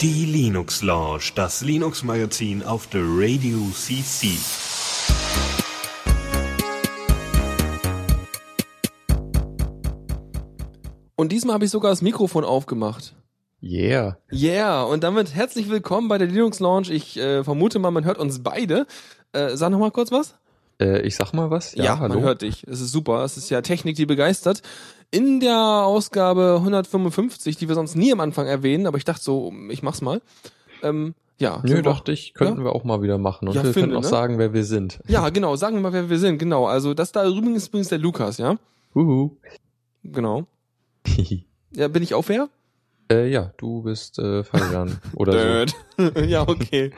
Die Linux-Lounge, das Linux-Magazin auf der Radio CC. Und diesmal habe ich sogar das Mikrofon aufgemacht. Yeah. Yeah, und damit herzlich willkommen bei der Linux-Lounge. Ich vermute mal, man hört uns beide. Sag nochmal kurz was. Ich sag mal was. Ja, hallo. Man hört dich. Es ist super. Es ist ja Technik, die begeistert. In der Ausgabe 155, die wir sonst nie am Anfang erwähnen, aber ich dachte so, ich mach's mal. Könnten wir auch mal wieder machen. Und ja, wir können auch sagen, wer wir sind. Ja, genau. Sagen wir mal, wer wir sind. Genau. Also das da übrigens der Lukas, ja? Uhu. Genau. Ja, bin ich auch wer? Ja, du bist Fabian oder so. Ja, okay.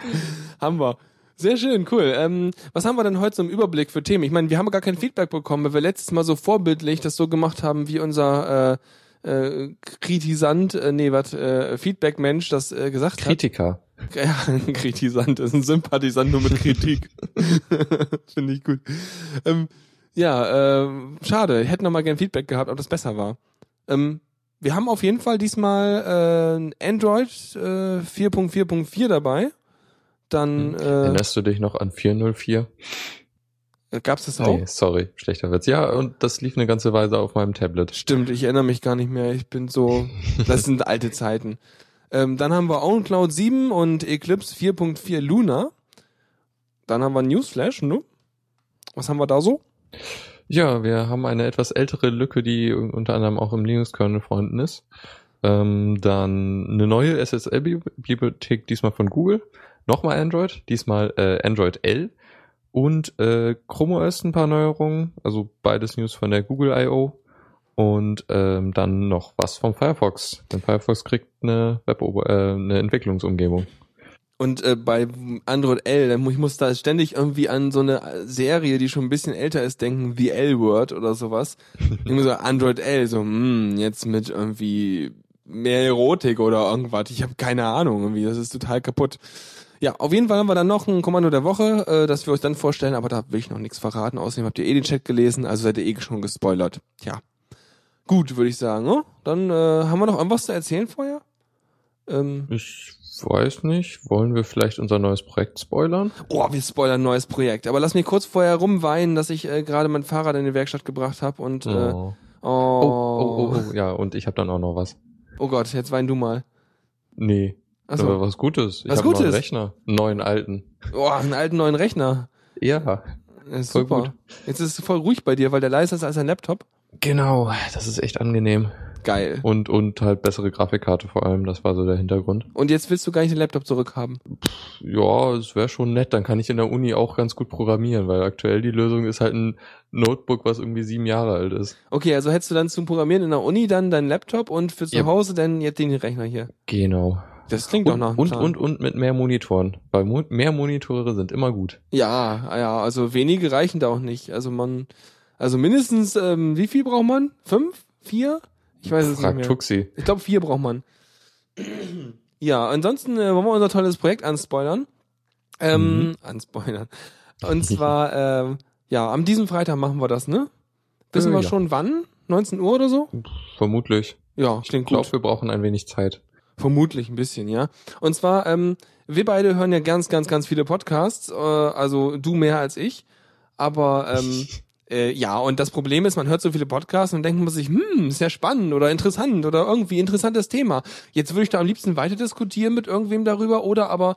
Haben wir. Sehr schön, cool. Was haben wir denn heute so im Überblick für Themen? Ich meine, wir haben gar kein Feedback bekommen, weil wir letztes Mal so vorbildlich das so gemacht haben, wie unser Feedback-Mensch das gesagt Kritiker. Hat. Kritiker. Ja, Kritisant ist ein Sympathisant nur mit Kritik. Finde ich gut. Schade. Ich hätte noch mal gern Feedback gehabt, ob das besser war. Wir haben auf jeden Fall diesmal Android 4.4.4 dabei. Dann, erinnerst du dich noch an 404? Gab's das auch? Nee, sorry, schlechter Witz. Ja, und das lief eine ganze Weile auf meinem Tablet. Stimmt, ich erinnere mich gar nicht mehr. Ich bin so, das sind alte Zeiten. Dann haben wir OwnCloud 7 und Eclipse 4.4 Luna. Dann haben wir Newsflash, ne? Was haben wir da so? Ja, wir haben eine etwas ältere Lücke, die unter anderem auch im Linux-Kernel vorhanden ist. Dann eine neue SSL-Bibliothek, diesmal von Google. Nochmal Android, diesmal Android L und Chrome OS ein paar Neuerungen, also beides News von der Google I.O. und dann noch was vom Firefox, denn Firefox kriegt eine Entwicklungsumgebung. Und bei Android L, ich muss da ständig irgendwie an so eine Serie, die schon ein bisschen älter ist, denken, The L-Word oder sowas. Ich muss sagen, Android L, jetzt mit irgendwie mehr Erotik oder irgendwas, ich habe keine Ahnung, irgendwie, das ist total kaputt. Ja, auf jeden Fall haben wir dann noch ein Kommando der Woche, das wir euch dann vorstellen, aber da will ich noch nichts verraten. Außerdem habt ihr den Chat gelesen, also seid ihr schon gespoilert. Ja, gut, würde ich sagen. Ne? Dann haben wir noch irgendwas zu erzählen vorher? Ich weiß nicht. Wollen wir vielleicht unser neues Projekt spoilern? Oh, wir spoilern ein neues Projekt. Aber lass mich kurz vorher rumweinen, dass ich gerade mein Fahrrad in die Werkstatt gebracht habe. Und ja, und ich habe dann auch noch was. Oh Gott, jetzt wein du mal. Nee. So. Aber was Gutes. Ich habe einen neuen Rechner. Einen neuen alten. Oh, einen alten neuen Rechner. Ja. Ist voll super. Gut. Jetzt ist es voll ruhig bei dir, weil der leiser ist als ein Laptop. Genau, das ist echt angenehm. Geil. Und halt bessere Grafikkarte vor allem, das war so der Hintergrund. Und jetzt willst du gar nicht den Laptop zurückhaben? Ja, es wäre schon nett, dann kann ich in der Uni auch ganz gut programmieren, weil aktuell die Lösung ist halt ein Notebook, was irgendwie 7 Jahre alt ist. Okay, also hättest du dann zum Programmieren in der Uni dann deinen Laptop und für zu Hause dann jetzt den Rechner hier? Genau. Das klingt doch nach einem Plan. Und mit mehr Monitoren, weil mehr Monitore sind immer gut. Ja, also wenige reichen da auch nicht, also mindestens, wie viel braucht man? 5? 4? Ich weiß es nicht mehr. Tuxi. Ich glaube 4 braucht man. Ja, ansonsten wollen wir unser tolles Projekt anspoilern. Anspoilern. Und zwar, an diesem Freitag machen wir das, ne? Wissen wir schon wann? 19 Uhr oder so? Vermutlich. Ja, klingt gut. Ich glaube, wir brauchen ein wenig Zeit. Vermutlich ein bisschen, ja. Und zwar, wir beide hören ja ganz, ganz, ganz viele Podcasts. Also du mehr als ich. Aber, ja, und das Problem ist, man hört so viele Podcasts und denkt man sich, ist ja spannend oder interessant oder irgendwie interessantes Thema. Jetzt würde ich da am liebsten weiter diskutieren mit irgendwem darüber oder aber,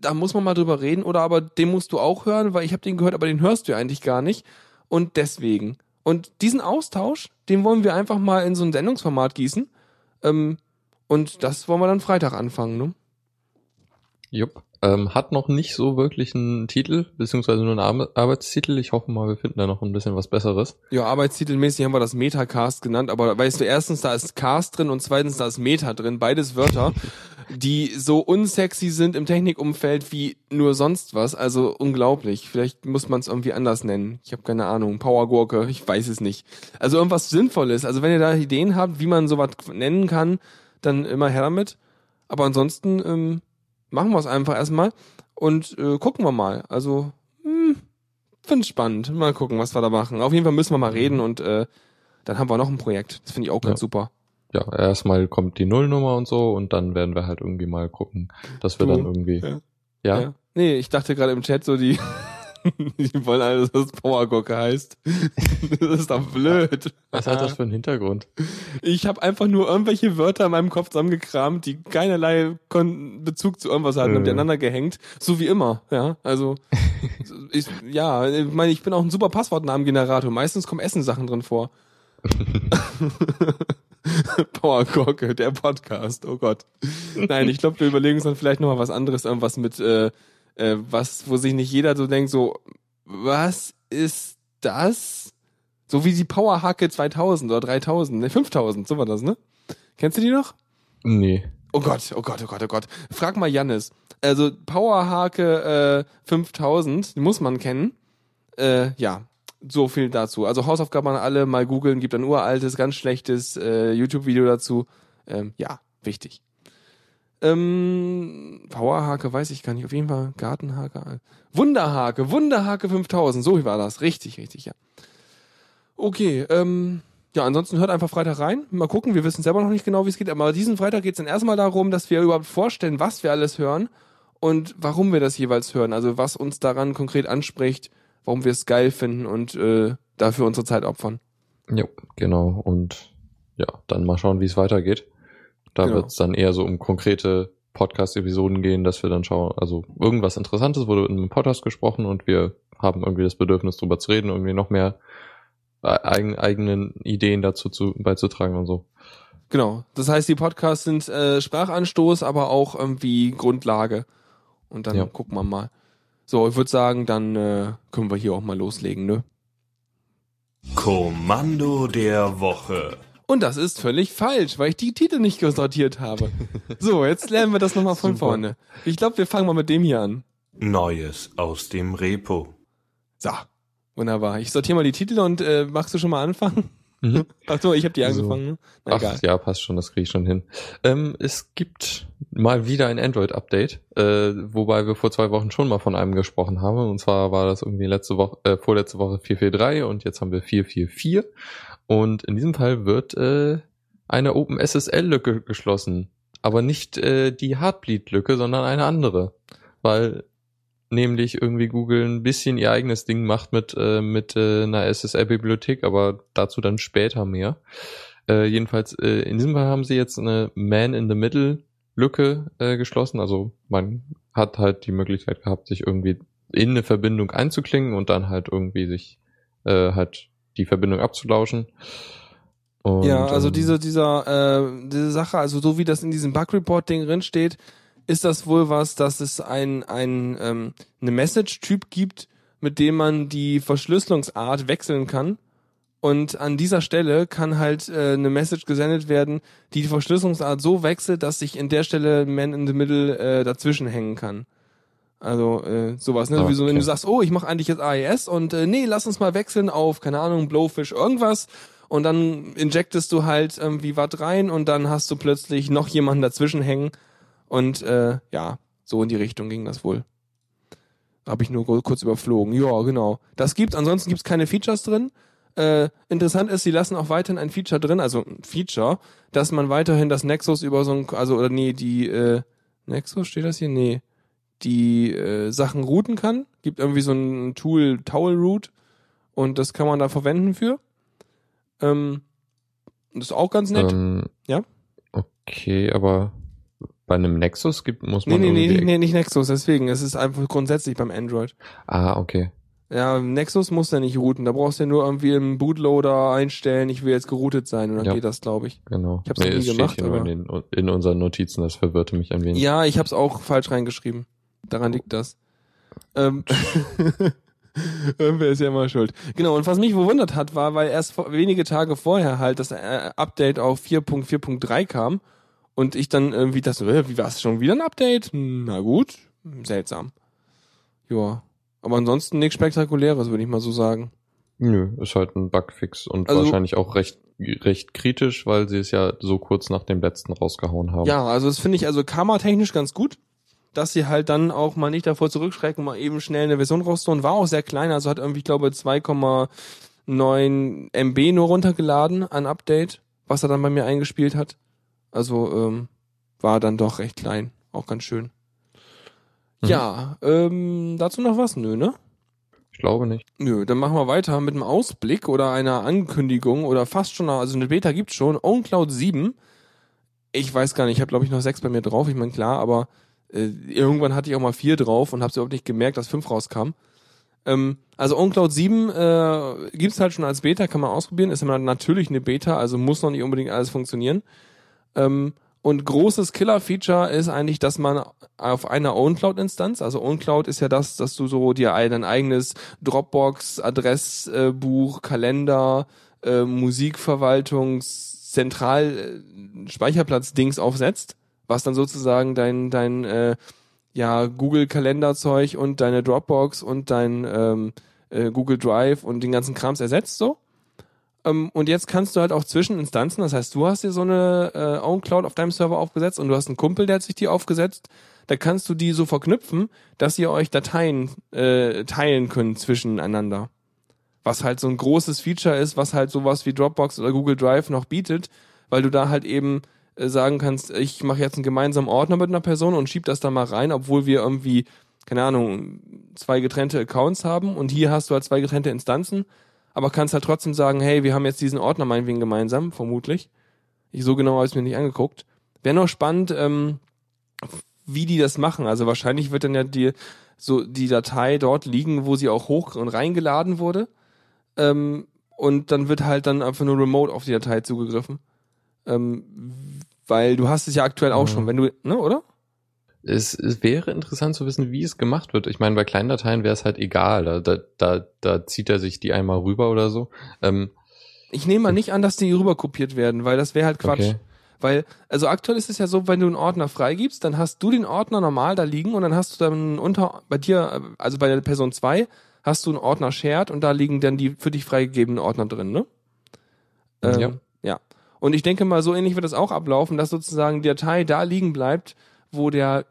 da muss man mal drüber reden oder aber den musst du auch hören, weil ich habe den gehört, aber den hörst du ja eigentlich gar nicht und deswegen. Und diesen Austausch, den wollen wir einfach mal in so ein Sendungsformat gießen und das wollen wir dann Freitag anfangen, ne? Jupp. Hat noch nicht so wirklich einen Titel, beziehungsweise nur einen Arbeitstitel. Ich hoffe mal, wir finden da noch ein bisschen was Besseres. Ja, arbeitstitelmäßig haben wir das Metacast genannt, aber weißt du, erstens, da ist Cast drin und zweitens, da ist Meta drin. Beides Wörter, die so unsexy sind im Technikumfeld wie nur sonst was. Also unglaublich. Vielleicht muss man es irgendwie anders nennen. Ich habe keine Ahnung. Powergurke, ich weiß es nicht. Also irgendwas Sinnvolles. Also wenn ihr da Ideen habt, wie man sowas nennen kann, dann immer her damit. Aber ansonsten, machen wir es einfach erstmal und gucken wir mal. Also, finde spannend. Mal gucken, was wir da machen. Auf jeden Fall müssen wir mal reden und dann haben wir noch ein Projekt. Das finde ich auch ganz super. ja, erstmal kommt die Nullnummer und so und dann werden wir halt irgendwie mal gucken, dass wir dann irgendwie... Ja? Nee, ich dachte gerade im Chat so, die wollen alle, dass das Powergocke heißt. Das ist doch blöd. Was hat das für einen Hintergrund? Ich habe einfach nur irgendwelche Wörter in meinem Kopf zusammengekramt, die keinerlei Bezug zu irgendwas hatten, miteinander gehängt, so wie immer. Ja, also ich meine, ich bin auch ein super Passwortnamengenerator. Meistens kommen Essen-Sachen drin vor. Powergocke, der Podcast. Oh Gott. Nein, ich glaube, wir überlegen uns dann vielleicht nochmal was anderes, irgendwas mit was, wo sich nicht jeder so denkt, so, was ist das? So wie die Powerhacke 2000 oder 3000, ne, 5000, so war das, ne? Kennst du die noch? Nee. Oh Gott. Frag mal Jannis. Also Powerhacke 5000, die muss man kennen. So viel dazu. Also Hausaufgaben an alle, mal googeln, gibt ein uraltes, ganz schlechtes YouTube-Video dazu. Wichtig. Powerhake weiß ich gar nicht. Auf jeden Fall Gartenhake. Wunderhake 5000. So war das. Richtig, ja. Okay, ansonsten hört einfach Freitag rein. Mal gucken, wir wissen selber noch nicht genau, wie es geht. Aber diesen Freitag geht es dann erstmal darum, dass wir überhaupt vorstellen, was wir alles hören und warum wir das jeweils hören. Also was uns daran konkret anspricht, warum wir es geil finden und dafür unsere Zeit opfern. Jo, genau. Und ja, dann mal schauen, wie es weitergeht. Da wird es dann eher so um konkrete Podcast-Episoden gehen, dass wir dann schauen, also irgendwas Interessantes wurde in einem Podcast gesprochen und wir haben irgendwie das Bedürfnis, drüber zu reden, irgendwie noch mehr eigenen Ideen dazu beizutragen und so. Genau, das heißt, die Podcasts sind Sprachanstoß, aber auch irgendwie Grundlage. Und dann gucken wir mal. So, ich würde sagen, dann können wir hier auch mal loslegen, ne? Kommando der Woche. Und das ist völlig falsch, weil ich die Titel nicht sortiert habe. So, jetzt lernen wir das nochmal von vorne. Ich glaube, wir fangen mal mit dem hier an. Neues aus dem Repo. So, wunderbar. Ich sortiere mal die Titel und magst du schon mal anfangen? Mhm. Ach so, ich habe die angefangen. Ne? Na, egal. Ja, passt schon, das kriege ich schon hin. Es gibt mal wieder ein Android-Update, wobei wir vor 2 Wochen schon mal von einem gesprochen haben. Und zwar war das irgendwie vorletzte Woche 4.4.3 und jetzt haben wir 4.4.4. Und in diesem Fall wird eine OpenSSL-Lücke geschlossen. Aber nicht die Heartbleed-Lücke, sondern eine andere. Weil nämlich irgendwie Google ein bisschen ihr eigenes Ding macht mit einer SSL-Bibliothek, aber dazu dann später mehr. Jedenfalls in diesem Fall haben sie jetzt eine Man-in-the-Middle-Lücke geschlossen. Also man hat halt die Möglichkeit gehabt, sich irgendwie in eine Verbindung einzuklingen und dann halt irgendwie sich halt die Verbindung abzulauschen. Und, ja, also diese Sache, also so wie das in diesem Bug-Report-Ding drin steht, ist das wohl was, dass es eine Message-Typ gibt, mit dem man die Verschlüsselungsart wechseln kann. Und an dieser Stelle kann halt eine Message gesendet werden, die Verschlüsselungsart so wechselt, dass sich in der Stelle Man in the Middle dazwischen hängen kann. Also sowas, ne? Wie so, wenn du sagst, oh, ich mache eigentlich jetzt AES und nee, lass uns mal wechseln auf, keine Ahnung, Blowfish, irgendwas und dann injectest du halt irgendwie was rein und dann hast du plötzlich noch jemanden dazwischen hängen und so in die Richtung ging das wohl. Habe ich nur kurz überflogen. Ja, genau. Das gibt's, ansonsten gibt's keine Features drin. Interessant ist, sie lassen auch weiterhin ein Feature drin, also ein Feature, dass man weiterhin das Nexus über so ein, Nexus steht das hier? Nee. Die Sachen routen kann. Gibt irgendwie so ein Tool, Towelroot, und das kann man da verwenden für. Das ist auch ganz nett. Ja. Okay, aber bei einem Nexus muss man... Nee, nicht Nexus, deswegen. Es ist einfach grundsätzlich beim Android. Ah, okay. Ja, Nexus muss ja nicht routen. Da brauchst du ja nur irgendwie im Bootloader einstellen, ich will jetzt geroutet sein, und dann geht das, glaube ich. Genau. Ich hab's nie gemacht, aber... In unseren Notizen, das verwirrte mich ein wenig. Ja, ich hab's auch falsch reingeschrieben. Daran liegt das. Irgendwer ist ja immer schuld. Genau, und was mich verwundert hat, war, weil erst wenige Tage vorher halt das Update auf 4.4.3 kam und ich dann irgendwie dachte, wie war es schon wieder ein Update? Na gut, seltsam. Joa. Aber ansonsten nichts Spektakuläres, würde ich mal so sagen. Nö, ist halt ein Bugfix und also, wahrscheinlich auch recht kritisch, weil sie es ja so kurz nach dem letzten rausgehauen haben. Ja, also das finde ich karmatechnisch ganz gut, dass sie halt dann auch mal nicht davor zurückschrecken, mal eben schnell eine Version rauszuhauen. War auch sehr klein, also hat irgendwie, ich glaube, 2,9 MB nur runtergeladen an Update. was er dann bei mir eingespielt hat. Also war dann doch recht klein, auch ganz schön. Mhm. Ja, dazu noch was? Nö, ne? Ich glaube nicht. Nö, dann machen wir weiter mit einem Ausblick oder einer Ankündigung oder fast schon, also eine Beta gibt's schon, OwnCloud 7. Ich weiß gar nicht, ich habe glaube ich noch 6 bei mir drauf, ich meine klar, aber irgendwann hatte ich auch mal 4 drauf und habe es überhaupt nicht gemerkt, dass 5 rauskam. Also OwnCloud 7 gibt's halt schon als Beta, kann man ausprobieren, ist immer natürlich eine Beta, also muss noch nicht unbedingt alles funktionieren. Und großes Killer-Feature ist eigentlich, dass man auf einer OwnCloud-Instanz, also OwnCloud ist ja das, dass du so dir dein eigenes Dropbox, Adressbuch, Kalender, Musikverwaltungs-Zentral-Speicherplatz-Dings aufsetzt, was dann sozusagen dein Google-Kalender-Zeug und deine Dropbox und dein Google Drive und den ganzen Krams ersetzt so. Und jetzt kannst du halt auch zwischen Instanzen, das heißt, du hast dir so eine OwnCloud auf deinem Server aufgesetzt und du hast einen Kumpel, der hat sich die aufgesetzt, da kannst du die so verknüpfen, dass ihr euch Dateien teilen könnt zwischeneinander. Was halt so ein großes Feature ist, was halt sowas wie Dropbox oder Google Drive noch bietet, weil du da halt eben sagen kannst, ich mache jetzt einen gemeinsamen Ordner mit einer Person und schieb das da mal rein, obwohl wir irgendwie, keine Ahnung, 2 getrennte Accounts haben und hier hast du halt 2 getrennte Instanzen. Aber kannst halt trotzdem sagen, hey, wir haben jetzt diesen Ordner meinetwegen gemeinsam, vermutlich. So genau habe ich es mir nicht angeguckt. Wäre noch spannend, wie die das machen. Also wahrscheinlich wird dann ja die Datei dort liegen, wo sie auch hoch und reingeladen wurde. Und dann wird halt dann einfach nur remote auf die Datei zugegriffen. Weil du hast es ja aktuell auch schon, wenn du, ne, oder? Es wäre interessant zu wissen, wie es gemacht wird. Ich meine, bei kleinen Dateien wäre es halt egal. Da zieht er sich die einmal rüber oder so. Ich nehme mal nicht an, dass die rüber kopiert werden, weil das wäre halt Quatsch. Okay. Weil, also aktuell ist es ja so, wenn du einen Ordner freigibst, dann hast du den Ordner normal da liegen und dann hast du dann bei dir, also bei der Person 2, hast du einen Ordner shared und da liegen dann die für dich freigegebenen Ordner drin, ne? Ja. Und ich denke mal, so ähnlich wird das auch ablaufen, dass sozusagen die Datei da liegen bleibt, wo der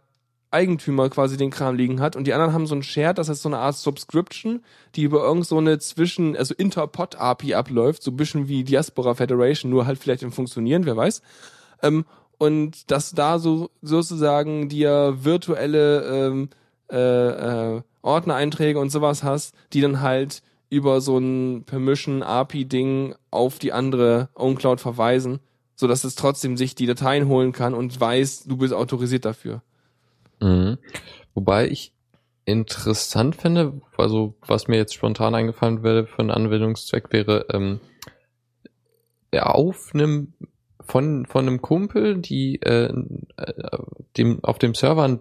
Eigentümer quasi den Kram liegen hat und die anderen haben so ein Shared, das heißt so eine Art Subscription, die über irgend so eine Interpod-API abläuft, so ein bisschen wie Diaspora Federation, nur halt vielleicht im Funktionieren, wer weiß. Und dass da so sozusagen dir virtuelle Ordnereinträge und sowas hast, die dann halt über so ein Permission-API-Ding auf die andere OwnCloud verweisen, so dass es trotzdem sich die Dateien holen kann und weiß, du bist autorisiert dafür. Mhm. Wobei ich interessant finde, also was mir jetzt spontan eingefallen wäre für einen Anwendungszweck wäre, von einem Kumpel, die auf dem Server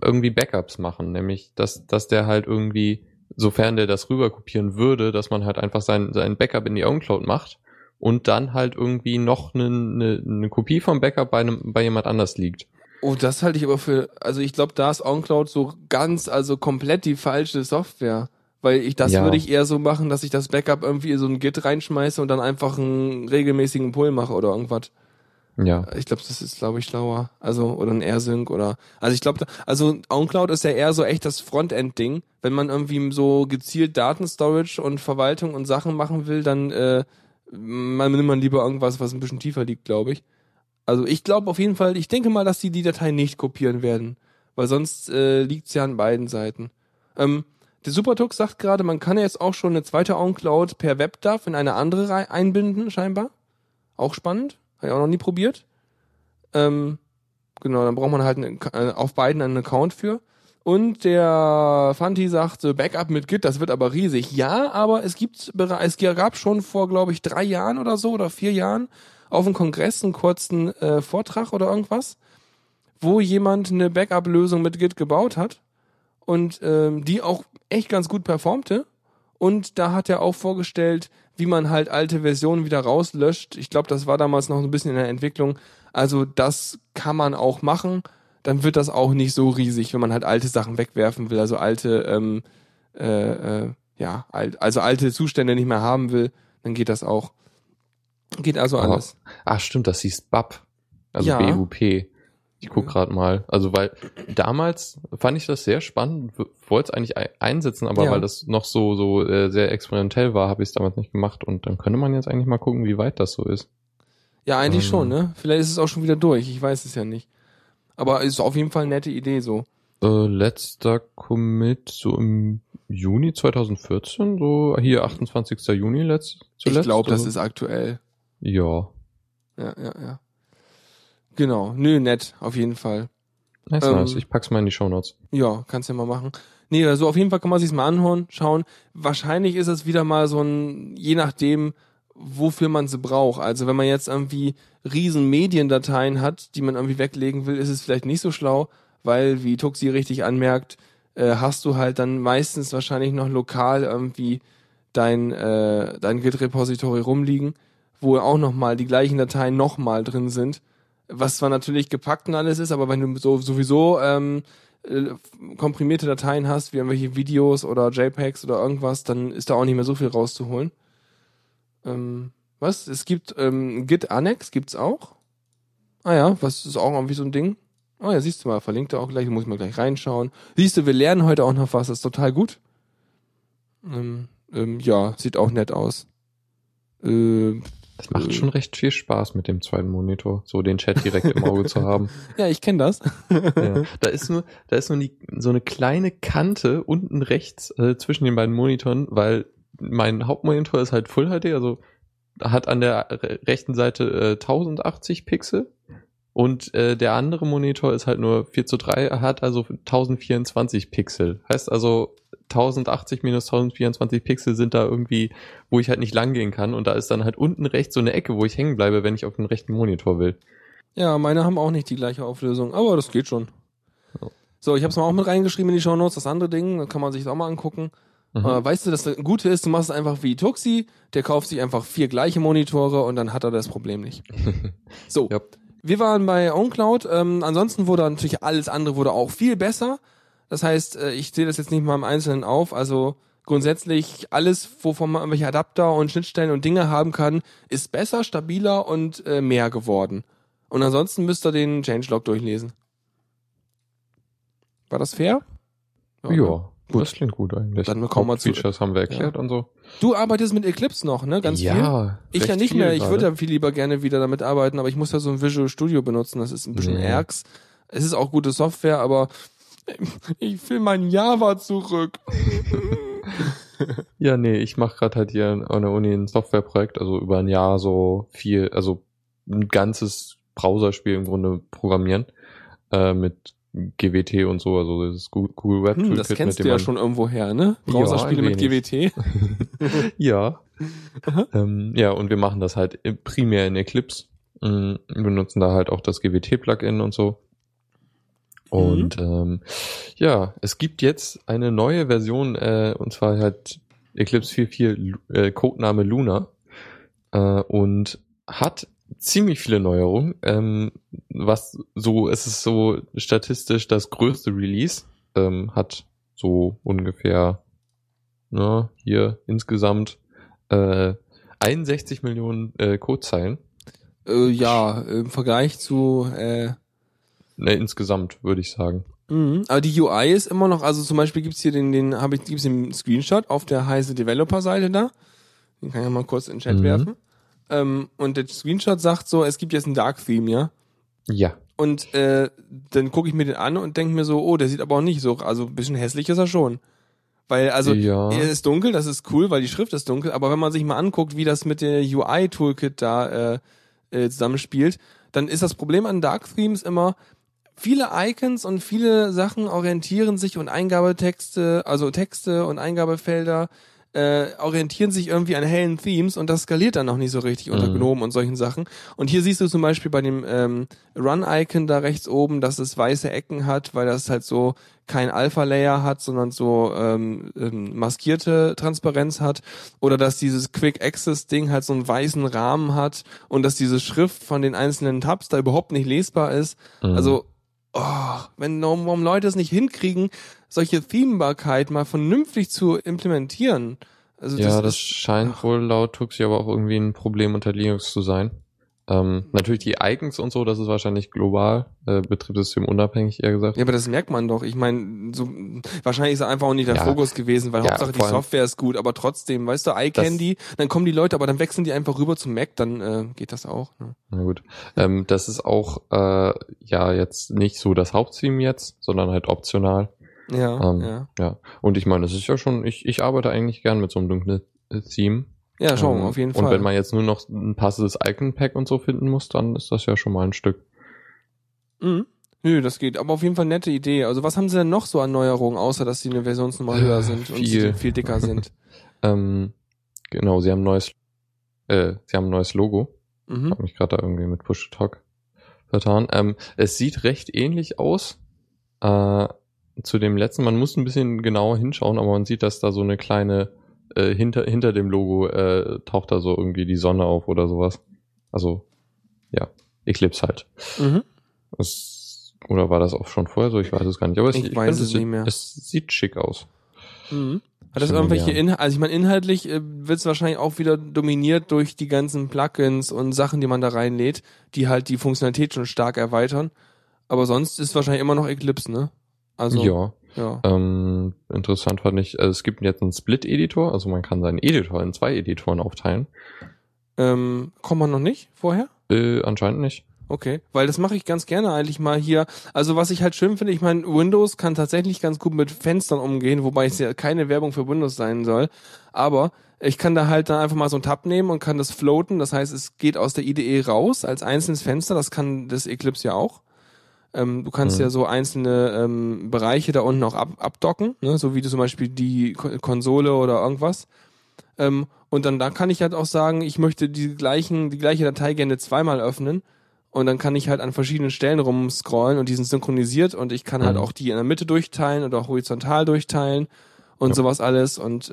irgendwie Backups machen, nämlich dass der halt irgendwie, sofern der das rüber kopieren würde, dass man halt einfach sein Backup in die OwnCloud macht und dann halt irgendwie noch eine Kopie vom Backup bei jemand anders liegt. Oh, das halte ich aber für, also ich glaube, da ist OwnCloud so ganz, also komplett die falsche Software. Weil würde ich eher so machen, dass ich das Backup irgendwie in so ein Git reinschmeiße und dann einfach einen regelmäßigen Pull mache oder irgendwas. Ja. Ich glaube, das ist, schlauer. Also, oder ein AirSync oder, also ich glaube, OwnCloud ist ja eher so echt das Frontend-Ding. Wenn man irgendwie so gezielt Datenstorage und Verwaltung und Sachen machen will, dann, man nimmt man lieber irgendwas, was ein bisschen tiefer liegt, glaube ich. Also ich glaube auf jeden Fall, ich denke mal, dass die Datei nicht kopieren werden, weil sonst liegt es ja an beiden Seiten. Der Supertux sagt gerade, man kann ja jetzt auch schon eine zweite OwnCloud per WebDAV in eine andere einbinden, scheinbar. Auch spannend, habe ich auch noch nie probiert. Genau, dann braucht man halt auf beiden einen Account für. Und der Fanti sagt, Backup mit Git, das wird aber riesig. Ja, aber es gab schon vor, glaube ich, 3 Jahren oder so oder 4 Jahren auf einem Kongress einen kurzen Vortrag oder irgendwas, wo jemand eine Backup-Lösung mit Git gebaut hat und die auch echt ganz gut performte. Und da hat er auch vorgestellt, wie man halt alte Versionen wieder rauslöscht. Ich glaube, das war damals noch ein bisschen in der Entwicklung. Also das kann man auch machen. Dann wird das auch nicht so riesig, wenn man halt alte Sachen wegwerfen will, also alte Zustände nicht mehr haben will, dann geht das auch. Geht also alles. Ach stimmt, das hieß BUP, also ja. BUP. Ich guck gerade mal, also weil damals fand ich das sehr spannend, wollte es eigentlich einsetzen, aber weil das noch so sehr experimentell war, habe ich es damals nicht gemacht und dann könnte man jetzt eigentlich mal gucken, wie weit das so ist. Ja, eigentlich schon, ne? Vielleicht ist es auch schon wieder durch, ich weiß es ja nicht. Aber ist auf jeden Fall eine nette Idee so. Letzter Commit so im Juni 2014, so hier 28. Juni zuletzt. Ich glaube, das ist aktuell. Ja. Ja. Genau, nö, nett, auf jeden Fall. Nice. Ich pack's mal in die Shownotes. Ja, kannst ja mal machen. Nee, also auf jeden Fall kann man sich's mal anhören, schauen. Wahrscheinlich ist es wieder mal so ein, je nachdem, wofür man sie braucht. Also wenn man jetzt irgendwie riesen Mediendateien hat, die man irgendwie weglegen will, ist es vielleicht nicht so schlau, weil, wie Tuxi richtig anmerkt, hast du halt dann meistens wahrscheinlich noch lokal irgendwie dein Git-Repository rumliegen, wo auch nochmal die gleichen Dateien nochmal drin sind. Was zwar natürlich gepackt und alles ist, aber wenn du sowieso komprimierte Dateien hast, wie irgendwelche Videos oder JPEGs oder irgendwas, dann ist da auch nicht mehr so viel rauszuholen. Was? Es gibt Git Annex, gibt's auch? Ah ja, was ist auch irgendwie so ein Ding? Oh ja, siehst du mal, verlinkt er auch gleich, muss ich mal gleich reinschauen. Siehst du, wir lernen heute auch noch was, das ist total gut. Ja, sieht auch nett aus. Das macht schon recht viel Spaß mit dem zweiten Monitor, so den Chat direkt im Auge zu haben. Ja, ich kenne das. Ja. Da ist nur so eine kleine Kante unten rechts zwischen den beiden Monitoren, weil mein Hauptmonitor ist halt Full HD, also hat an der rechten Seite 1080 Pixel und der andere Monitor ist halt nur 4:3, hat also 1024 Pixel. Heißt also 1080 minus 1024 Pixel sind da irgendwie, wo ich halt nicht lang gehen kann, und da ist dann halt unten rechts so eine Ecke, wo ich hängen bleibe, wenn ich auf den rechten Monitor will. Ja, meine haben auch nicht die gleiche Auflösung, aber das geht schon. Ja. So, ich hab's mal auch mit reingeschrieben in die Shownotes, das andere Ding, da kann man sich das auch mal angucken. Mhm. Weißt du, das Gute ist, du machst es einfach wie Tuxi, der kauft sich einfach 4 gleiche Monitore und dann hat er das Problem nicht. So, ja. Wir waren bei OwnCloud, ansonsten wurde natürlich alles andere wurde auch viel besser. Das heißt, ich zähle das jetzt nicht mal im Einzelnen auf, also grundsätzlich alles, wovon man irgendwelche Adapter und Schnittstellen und Dinge haben kann, ist besser, stabiler und mehr geworden. Und ansonsten müsst ihr den Changelog durchlesen. War das fair? Ja. Gut. Das klingt gut eigentlich. Dann kommen wir zu Features haben wir erklärt und so. Du arbeitest mit Eclipse noch, ne? Ganz viel? Ja. Ich ja nicht mehr, ich würde ja viel lieber gerne wieder damit arbeiten, aber ich muss ja so ein Visual Studio benutzen, das ist ein bisschen ärgs. Es ist auch gute Software, aber ich will mein Java zurück. Ja, nee, ich mache gerade halt hier an der Uni ein Softwareprojekt, also über ein Jahr so viel, also ein ganzes Browserspiel im Grunde programmieren mit GWT und so, also das ist Google Web Toolkit. Das kennst mit du ja schon irgendwo her, ne? Browserspiele mit GWT. Ja. Ja, und wir machen das halt primär in Eclipse. Wir benutzen da halt auch das GWT-Plugin und so. Und ja, es gibt jetzt eine neue Version, und zwar halt Eclipse 4.4, Codename Luna, und hat ziemlich viele Neuerungen, es ist so statistisch das größte Release, hat so ungefähr, hier insgesamt 61 Millionen Codezeilen. Ja, im Vergleich zu... Ne, insgesamt, würde ich sagen. Mhm. Aber die UI ist immer noch, also zum Beispiel gibt's hier gibt's den Screenshot auf der heise Developer-Seite da. Den kann ich mal kurz in den Chat werfen. Und der Screenshot sagt so, es gibt jetzt ein Dark Theme, ja? Ja. Und dann gucke ich mir den an und denke mir so, oh, der sieht aber auch nicht so, also ein bisschen hässlich ist er schon. Weil, also, er ist dunkel, das ist cool, weil die Schrift ist dunkel, aber wenn man sich mal anguckt, wie das mit der UI-Toolkit da zusammenspielt, dann ist das Problem an Dark Themes immer, viele Icons und viele Sachen orientieren sich und Eingabetexte, also Texte und Eingabefelder orientieren sich irgendwie an hellen Themes und das skaliert dann noch nicht so richtig unter GNOME und solchen Sachen. Und hier siehst du zum Beispiel bei dem Run-Icon da rechts oben, dass es weiße Ecken hat, weil das halt so kein Alpha-Layer hat, sondern so maskierte Transparenz hat. Oder dass dieses Quick-Access-Ding halt so einen weißen Rahmen hat und dass diese Schrift von den einzelnen Tabs da überhaupt nicht lesbar ist. Also warum Leute es nicht hinkriegen, solche Themenbarkeit mal vernünftig zu implementieren. Also das scheint wohl laut Tuxi aber auch irgendwie ein Problem unter Linux zu sein. Natürlich die Icons und so, das ist wahrscheinlich global, betriebssystemunabhängig eher gesagt. Ja, aber das merkt man doch. Ich meine, so, wahrscheinlich ist einfach auch nicht der Fokus gewesen, weil Hauptsache die Software ist gut, aber trotzdem, weißt du, Eye-Candy, dann kommen die Leute, aber dann wechseln die einfach rüber zum Mac, dann geht das auch. Ne? Na gut. Das ist auch jetzt nicht so das Haupttheme jetzt, sondern halt optional. Ja. Und ich meine, das ist ja schon, ich arbeite eigentlich gern mit so einem dunklen Theme. Ja, schon, auf jeden Fall. Und wenn man jetzt nur noch ein passendes Icon-Pack und so finden muss, dann ist das ja schon mal ein Stück. Mhm. Nö, das geht. Aber auf jeden Fall nette Idee. Also was haben sie denn noch so an Neuerungen, außer dass die eine Versionsnummer höher sind und viel dicker sind? Genau, sie haben ein neues Logo. Mhm. Ich habe mich gerade da irgendwie mit Push-to-Talk vertan. Es sieht recht ähnlich aus. Zu dem letzten, man muss ein bisschen genauer hinschauen, aber man sieht, dass da so eine kleine hinter dem Logo taucht da so irgendwie die Sonne auf oder sowas. Also, ja, Eclipse halt. Mhm. Oder war das auch schon vorher so? Ich weiß es gar nicht. Aber ich weiß es nicht mehr. Es sieht schick aus. Mhm. Hat das irgendwelche Inhalte? Also ich meine, inhaltlich wird es wahrscheinlich auch wieder dominiert durch die ganzen Plugins und Sachen, die man da reinlädt, die halt die Funktionalität schon stark erweitern. Aber sonst ist wahrscheinlich immer noch Eclipse, ne? Also, ja. Interessant fand ich, also es gibt jetzt einen Split-Editor, also man kann seinen Editor in zwei Editoren aufteilen. Kommt man noch nicht vorher? Anscheinend nicht. Okay, weil das mache ich ganz gerne eigentlich mal hier. Also was ich halt schön finde, ich meine, Windows kann tatsächlich ganz gut mit Fenstern umgehen, wobei es ja keine Werbung für Windows sein soll. Aber ich kann da halt dann einfach mal so einen Tab nehmen und kann das floaten. Das heißt, es geht aus der IDE raus als einzelnes Fenster. Das kann das Eclipse ja auch. Du kannst ja so einzelne Bereiche da unten auch abdocken, ne? So wie du zum Beispiel die Konsole oder irgendwas. Und dann da kann ich halt auch sagen, ich möchte die gleiche Datei gerne zweimal öffnen. Und dann kann ich halt an verschiedenen Stellen rumscrollen und die sind synchronisiert und ich kann halt auch die in der Mitte durchteilen oder auch horizontal durchteilen und sowas alles. Und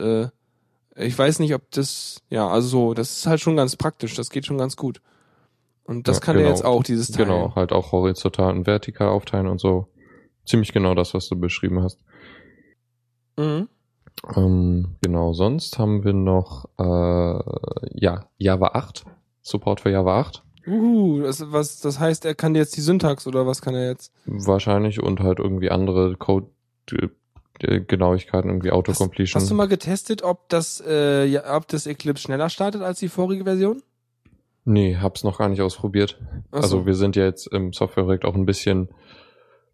ich weiß nicht, ob das, das ist halt schon ganz praktisch, das geht schon ganz gut. Und das kann er jetzt auch, dieses Teil. Genau, halt auch horizontal und vertikal aufteilen und so. Ziemlich genau das, was du beschrieben hast. Mhm. Genau, sonst haben wir noch Java 8. Support für Java 8. Das heißt, er kann jetzt die Syntax oder was kann er jetzt? Wahrscheinlich und halt irgendwie andere Code-Genauigkeiten, irgendwie Autocompletion. Hast du mal getestet, ob das Eclipse schneller startet als die vorige Version? Nee, hab's noch gar nicht ausprobiert. So. Also wir sind ja jetzt im Softwareprojekt auch ein bisschen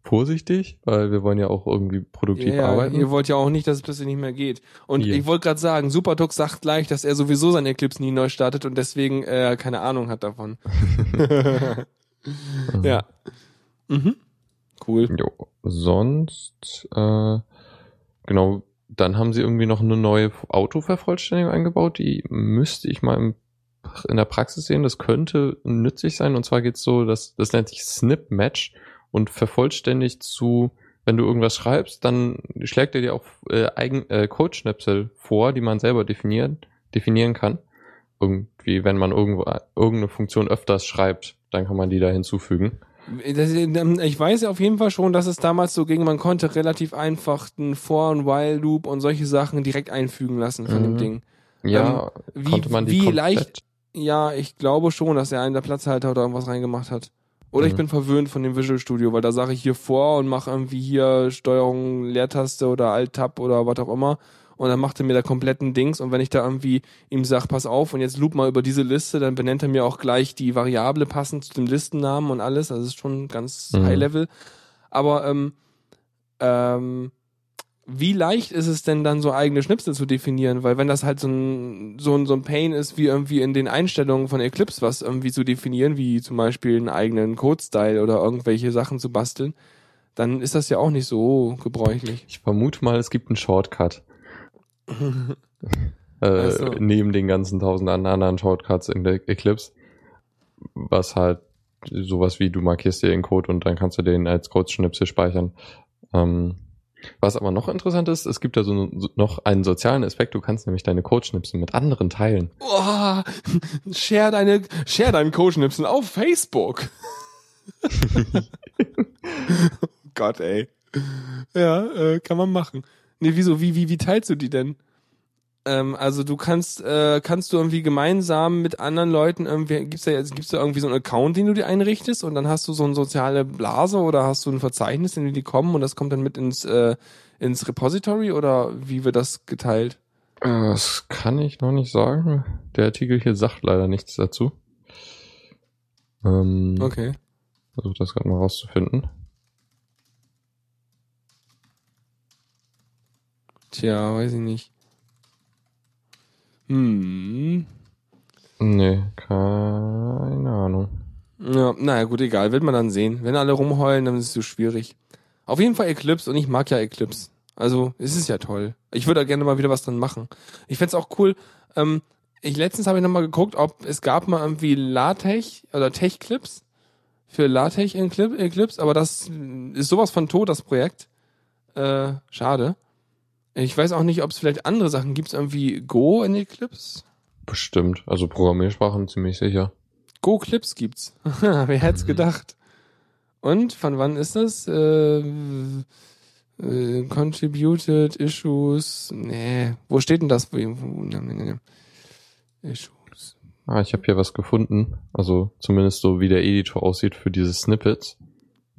vorsichtig, weil wir wollen ja auch irgendwie produktiv arbeiten. Ihr wollt ja auch nicht, dass es plötzlich nicht mehr geht. Und ich wollte gerade sagen, SuperDux sagt gleich, dass er sowieso seinen Eclipse nie neu startet und deswegen keine Ahnung hat davon. Ja. Mhm. Cool. Jo. Sonst, genau, dann haben sie irgendwie noch eine neue Autovervollständigung eingebaut, die müsste ich mal in der Praxis sehen, das könnte nützlich sein. Und zwar geht's so, das nennt sich Snip-Match und vervollständigt zu, wenn du irgendwas schreibst, dann schlägt er dir auch Codeschnipsel vor, die man selber definieren kann. Irgendwie, wenn man irgendeine Funktion öfters schreibt, dann kann man die da hinzufügen. Ich weiß ja auf jeden Fall schon, dass es damals so ging, man konnte relativ einfach einen For- und While-Loop und solche Sachen direkt einfügen lassen von dem Ding. Ja, konnte man die komplett... Leicht, ja, ich glaube schon, dass er einen der Platzhalter oder irgendwas reingemacht hat. Oder ich bin verwöhnt von dem Visual Studio, weil da sage ich hier vor und mache irgendwie hier Steuerung, Leertaste oder Alt-Tab oder was auch immer. Und dann macht er mir da kompletten Dings. Und wenn ich da irgendwie ihm sage, pass auf und jetzt loop mal über diese Liste, dann benennt er mir auch gleich die Variable passend zu dem Listennamen und alles. Also das ist schon ganz High-Level. Aber wie leicht ist es denn dann, so eigene Schnipsel zu definieren? Weil wenn das halt so ein Pain ist, wie irgendwie in den Einstellungen von Eclipse was irgendwie zu definieren, wie zum Beispiel einen eigenen Code-Style oder irgendwelche Sachen zu basteln, dann ist das ja auch nicht so gebräuchlich. Ich vermute mal, es gibt einen Shortcut. Also. Neben den ganzen 1000 anderen Shortcuts in der Eclipse, was halt sowas wie, du markierst dir den Code und dann kannst du den als Code-Schnipsel speichern. Was aber noch interessant ist, es gibt da so noch einen sozialen Aspekt, du kannst nämlich deine Codeschnipsel mit anderen teilen. Oh, share deinen Codeschnipsel auf Facebook. Gott, ey. Ja, kann man machen. Nee, wieso, wie teilst du die denn? Also du kannst du irgendwie gemeinsam mit anderen Leuten irgendwie, gibt's da irgendwie so einen Account, den du dir einrichtest und dann hast du so eine soziale Blase oder hast du ein Verzeichnis, in dem die kommen und das kommt dann mit ins Repository oder wie wird das geteilt? Das kann ich noch nicht sagen. Der Artikel hier sagt leider nichts dazu. Okay. Versuche das gerade mal rauszufinden. Tja, weiß ich nicht. Nee, keine Ahnung. Ja, naja, gut, egal, wird man dann sehen. Wenn alle rumheulen, dann ist es so schwierig. Auf jeden Fall Eclipse und ich mag ja Eclipse. Also, es ist ja toll. Ich würde da gerne mal wieder was dran machen. Ich fänd's auch cool, letztens habe ich nochmal geguckt, ob es gab mal irgendwie LaTeX oder Tech-Clips für LaTeX in Eclipse, aber das ist sowas von tot, das Projekt. Schade. Ich weiß auch nicht, ob es vielleicht andere Sachen gibt. Irgendwie Go in Eclipse? Bestimmt. Also Programmiersprachen ziemlich sicher. Go-Clips gibt's. Wer hätte es gedacht? Und von wann ist das? Contributed Issues. Nee. Wo steht denn das? Issues. Ah, ich habe hier was gefunden. Also zumindest so, wie der Editor aussieht für diese Snippets.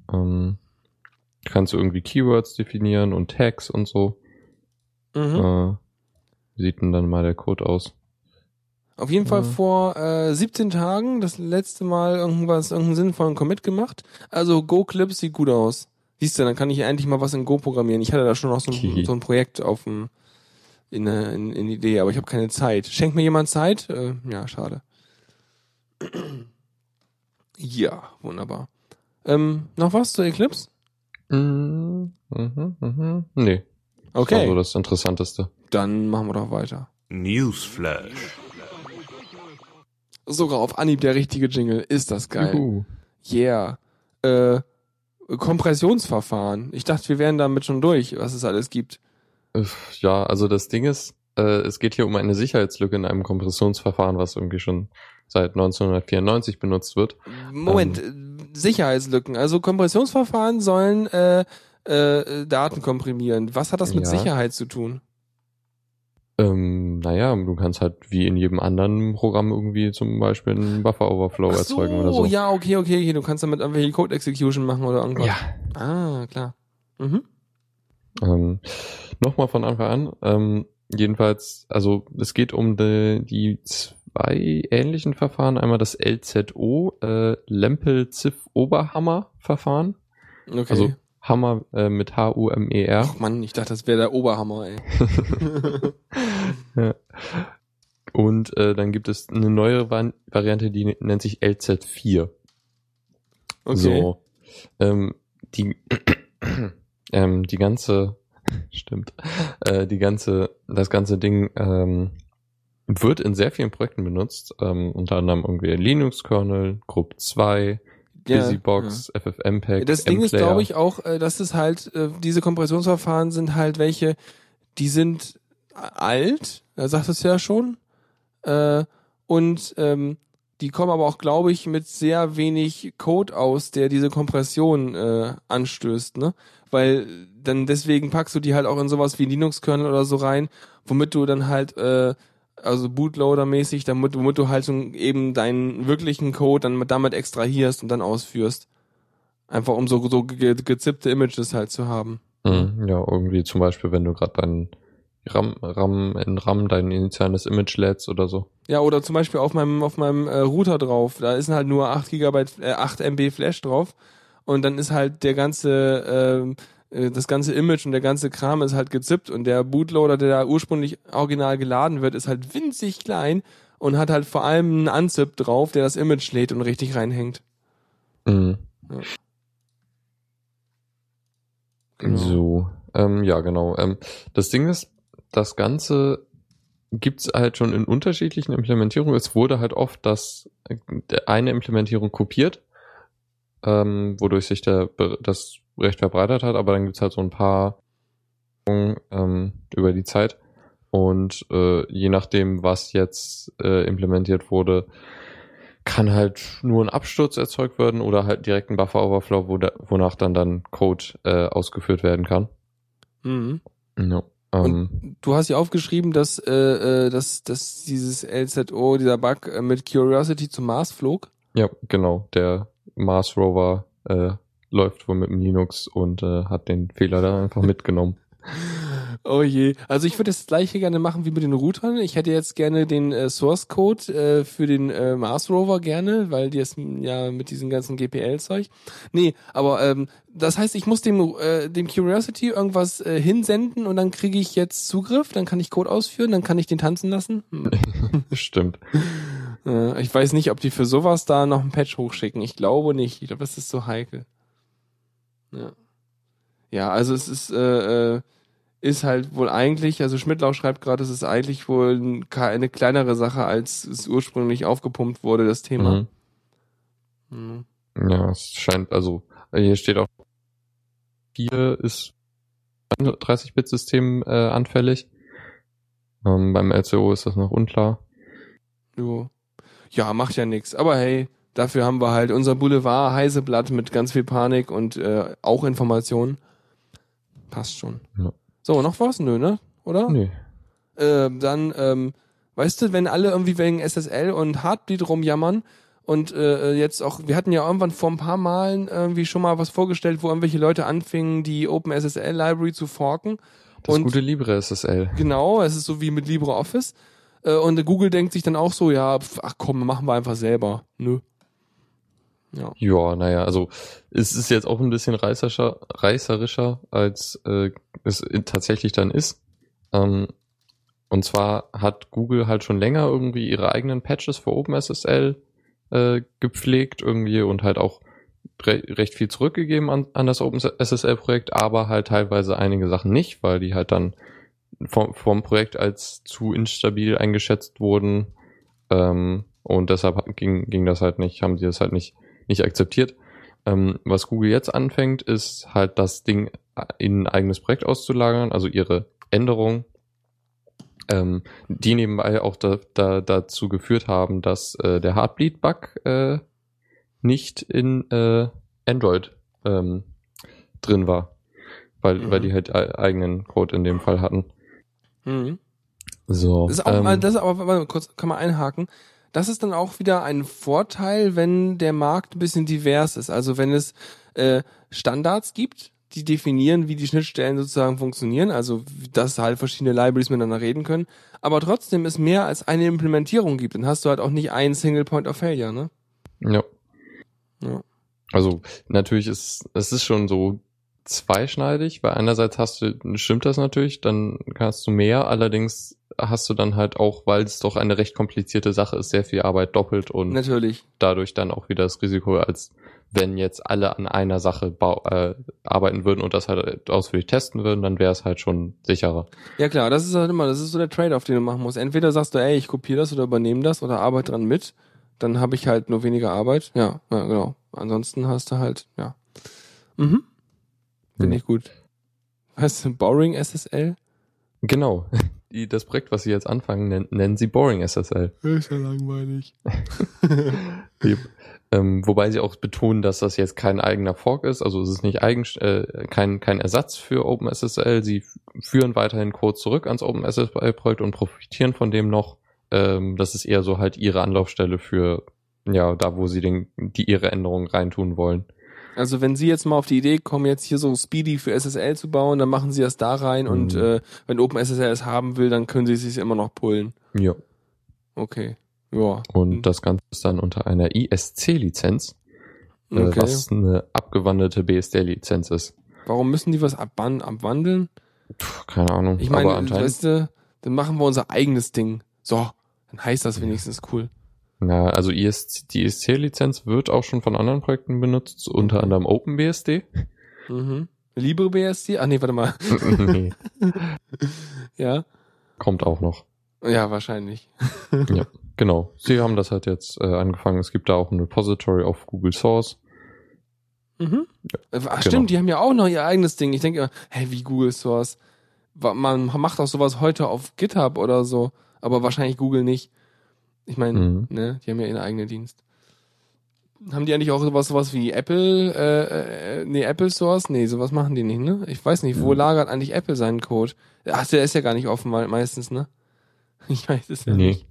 Kannst du irgendwie Keywords definieren und Tags und so. Mhm. Wie sieht denn dann mal der Code aus? Auf jeden Fall vor 17 Tagen das letzte Mal irgendeinen sinnvollen Commit gemacht. Also Go-Clips sieht gut aus. Siehst du, dann kann ich endlich mal was in Go programmieren. Ich hatte da schon noch so ein Projekt in Idee, aber ich habe keine Zeit. Schenkt mir jemand Zeit? Ja, schade. Ja, wunderbar. Noch was zu Eclipse? Nee. Okay. Das war so das Interessanteste. Dann machen wir doch weiter. Newsflash. Sogar auf Anhieb der richtige Jingle. Ist das geil. Juhu. Yeah. Kompressionsverfahren. Ich dachte, wir wären damit schon durch, was es alles gibt. Ja, also das Ding ist, es geht hier um eine Sicherheitslücke in einem Kompressionsverfahren, was irgendwie schon seit 1994 benutzt wird. Moment, Sicherheitslücken. Also Kompressionsverfahren sollen... Daten komprimieren. Was hat das mit Sicherheit zu tun? Naja, du kannst halt wie in jedem anderen Programm irgendwie zum Beispiel einen Buffer-Overflow erzeugen oder so. Oh ja, okay. Du kannst damit irgendwelche Code-Execution machen oder irgendwas. Ja. Ah, klar. Mhm. Nochmal von Anfang an. Jedenfalls, also es geht um die zwei ähnlichen Verfahren. Einmal das LZO, Lempel-Ziff-Oberhammer-Verfahren. Okay. Also Hammer mit H-U-M-E-R. Ach Mann, ich dachte, das wäre der Oberhammer, ey. Ja. Und dann gibt es eine neue Variante, die nennt sich LZ4. Okay. So. Das ganze Ding wird in sehr vielen Projekten benutzt. Unter anderem irgendwie Linux Kernel, Group 2, Busybox, ja. FFmpeg, das Ding ist, glaube ich, auch, dass es halt, diese Kompressionsverfahren sind halt welche, die sind alt, da sagt es ja schon, und die kommen aber auch, glaube ich, mit sehr wenig Code aus, der diese Kompression anstößt, ne? Weil dann deswegen packst du die halt auch in sowas wie Linux-Kernel oder so rein, womit du dann halt also Bootloader-mäßig, womit du halt so eben deinen wirklichen Code dann damit extrahierst und dann ausführst. Einfach um so gezippte Images halt zu haben. Ja, irgendwie zum Beispiel, wenn du gerade dein RAM, dein initiales Image lädst oder so. Ja, oder zum Beispiel auf meinem Router drauf, da ist halt nur 8 MB Flash drauf und dann ist halt das ganze Image und der ganze Kram ist halt gezippt und der Bootloader, der da ursprünglich original geladen wird, ist halt winzig klein und hat halt vor allem einen Unzip drauf, der das Image lädt und richtig reinhängt. Mhm. Ja. Genau. So. Ja, genau. Das Ding ist, das Ganze gibt's halt schon in unterschiedlichen Implementierungen. Es wurde halt oft eine Implementierung kopiert, wodurch sich das recht verbreitet hat, aber dann gibt's halt so ein paar über die Zeit und je nachdem, was jetzt implementiert wurde, kann halt nur ein Absturz erzeugt werden oder halt direkt ein Buffer-Overflow, wonach dann Code ausgeführt werden kann. Mhm. Ja. Und du hast ja aufgeschrieben, dass dieses LZO, dieser Bug mit Curiosity zum Mars flog. Ja, genau. Der Mars Rover läuft wohl mit dem Linux und hat den Fehler da einfach mitgenommen. Oh je. Also ich würde das gleiche gerne machen wie mit den Routern. Ich hätte jetzt gerne den Source Code für den Mars Rover gerne, weil die ist ja mit diesem ganzen GPL-Zeug. Nee, aber das heißt, ich muss dem Curiosity irgendwas hinsenden und dann kriege ich jetzt Zugriff, dann kann ich Code ausführen, dann kann ich den tanzen lassen. Stimmt. Ich weiß nicht, ob die für sowas da noch ein Patch hochschicken. Ich glaube nicht. Ich glaube, das ist so heikel. Ja. Ja, also es ist halt wohl eigentlich, also Schmidtlauch schreibt gerade, es ist eigentlich wohl eine kleinere Sache, als es ursprünglich aufgepumpt wurde, das Thema. Mhm. Mhm. Ja, es scheint, also hier steht auch, hier ist 30-Bit-System anfällig. Beim LCO ist das noch unklar. Jo. Ja, macht ja nichts. Aber hey, dafür haben wir halt unser Boulevard Heiseblatt mit ganz viel Panik und auch Informationen. Passt schon. Ja. So, noch was? Nö, ne? Oder? Nö. Dann, weißt du, wenn alle irgendwie wegen SSL und Heartbleed rumjammern und jetzt auch, wir hatten ja irgendwann vor ein paar Malen irgendwie schon mal was vorgestellt, wo irgendwelche Leute anfingen, die OpenSSL-Library zu forken. Das und, gute LibreSSL. Genau, es ist so wie mit LibreOffice. Und Google denkt sich dann auch so, ja, ach komm, machen wir einfach selber. Nö. Ja. Ja, naja, also es ist jetzt auch ein bisschen reißerischer, als es tatsächlich dann ist. Und zwar hat Google halt schon länger irgendwie ihre eigenen Patches für OpenSSL gepflegt irgendwie und halt auch recht viel zurückgegeben an das OpenSSL-Projekt, aber halt teilweise einige Sachen nicht, weil die halt dann vom Projekt als zu instabil eingeschätzt wurden. Und deshalb ging das halt nicht, haben sie das halt nicht akzeptiert. Was Google jetzt anfängt, ist halt das Ding in ein eigenes Projekt auszulagern, also ihre Änderungen, die nebenbei auch dazu geführt haben, dass der Heartbleed-Bug nicht in Android drin war, weil die halt eigenen Code in dem Fall hatten. Mhm. So. Das ist auch, warte mal kurz, kann man einhaken. Das ist dann auch wieder ein Vorteil, wenn der Markt ein bisschen divers ist. Also wenn es Standards gibt, die definieren, wie die Schnittstellen sozusagen funktionieren, also dass halt verschiedene Libraries miteinander reden können, aber trotzdem es mehr als eine Implementierung gibt. Dann hast du halt auch nicht einen Single Point of Failure, ne? Ja. Ja. Also natürlich ist es schon so zweischneidig, weil einerseits stimmt das natürlich, dann kannst du mehr, allerdings hast du dann halt auch, weil es doch eine recht komplizierte Sache ist, sehr viel Arbeit doppelt und natürlich dadurch dann auch wieder das Risiko, als wenn jetzt alle an einer Sache arbeiten würden und das halt ausführlich testen würden, dann wäre es halt schon sicherer. Ja klar, das ist halt immer, das ist so der Trade-off, den du machen musst. Entweder sagst du, ey, ich kopiere das oder übernehme das oder arbeite dran mit, dann habe ich halt nur weniger Arbeit. Ja, ja genau. Ansonsten hast du halt, ja. Mhm. Finde ich gut. Heißt du Boring SSL? Genau. Das Projekt, was sie jetzt anfangen, nennen sie Boring SSL. Ist ja langweilig. Wobei sie auch betonen, dass das jetzt kein eigener Fork ist. Also es ist nicht kein Ersatz für OpenSSL. Sie führen weiterhin Code zurück ans OpenSSL-Projekt und profitieren von dem noch. Das ist eher so halt ihre Anlaufstelle für, ja, da wo sie ihre Änderungen reintun wollen. Also wenn Sie jetzt mal auf die Idee kommen, jetzt hier so Speedy für SSL zu bauen, dann machen Sie das da rein und wenn OpenSSL es haben will, dann können Sie es sich immer noch pullen. Ja. Okay. Ja. Und das Ganze ist dann unter einer ISC-Lizenz, okay, was eine abgewandelte BSD-Lizenz ist. Warum müssen die was abwandeln? Puh, keine Ahnung. Ich meine, weißt du, dann machen wir unser eigenes Ding. So, dann heißt das wenigstens cool. Na, also die ISC-Lizenz wird auch schon von anderen Projekten benutzt, unter anderem OpenBSD. Mhm. LibreBSD? Ach nee, warte mal. Nee. Ja. Kommt auch noch. Ja, wahrscheinlich. Ja, genau. Sie haben das halt jetzt angefangen. Es gibt da auch ein Repository auf Google Source. Mhm. Ja, ach, stimmt, genau. Die haben ja auch noch ihr eigenes Ding. Ich denke immer, hey, wie Google Source? Man macht auch sowas heute auf GitHub oder so, aber wahrscheinlich Google nicht. Ich meine, ne, die haben ja ihren eigenen Dienst. Haben die eigentlich auch sowas wie Apple, Apple Source? Nee, sowas machen die nicht, ne? Ich weiß nicht, wo lagert eigentlich Apple seinen Code? Ach, der ist ja gar nicht offen meistens, ne? Ich weiß es ja nicht.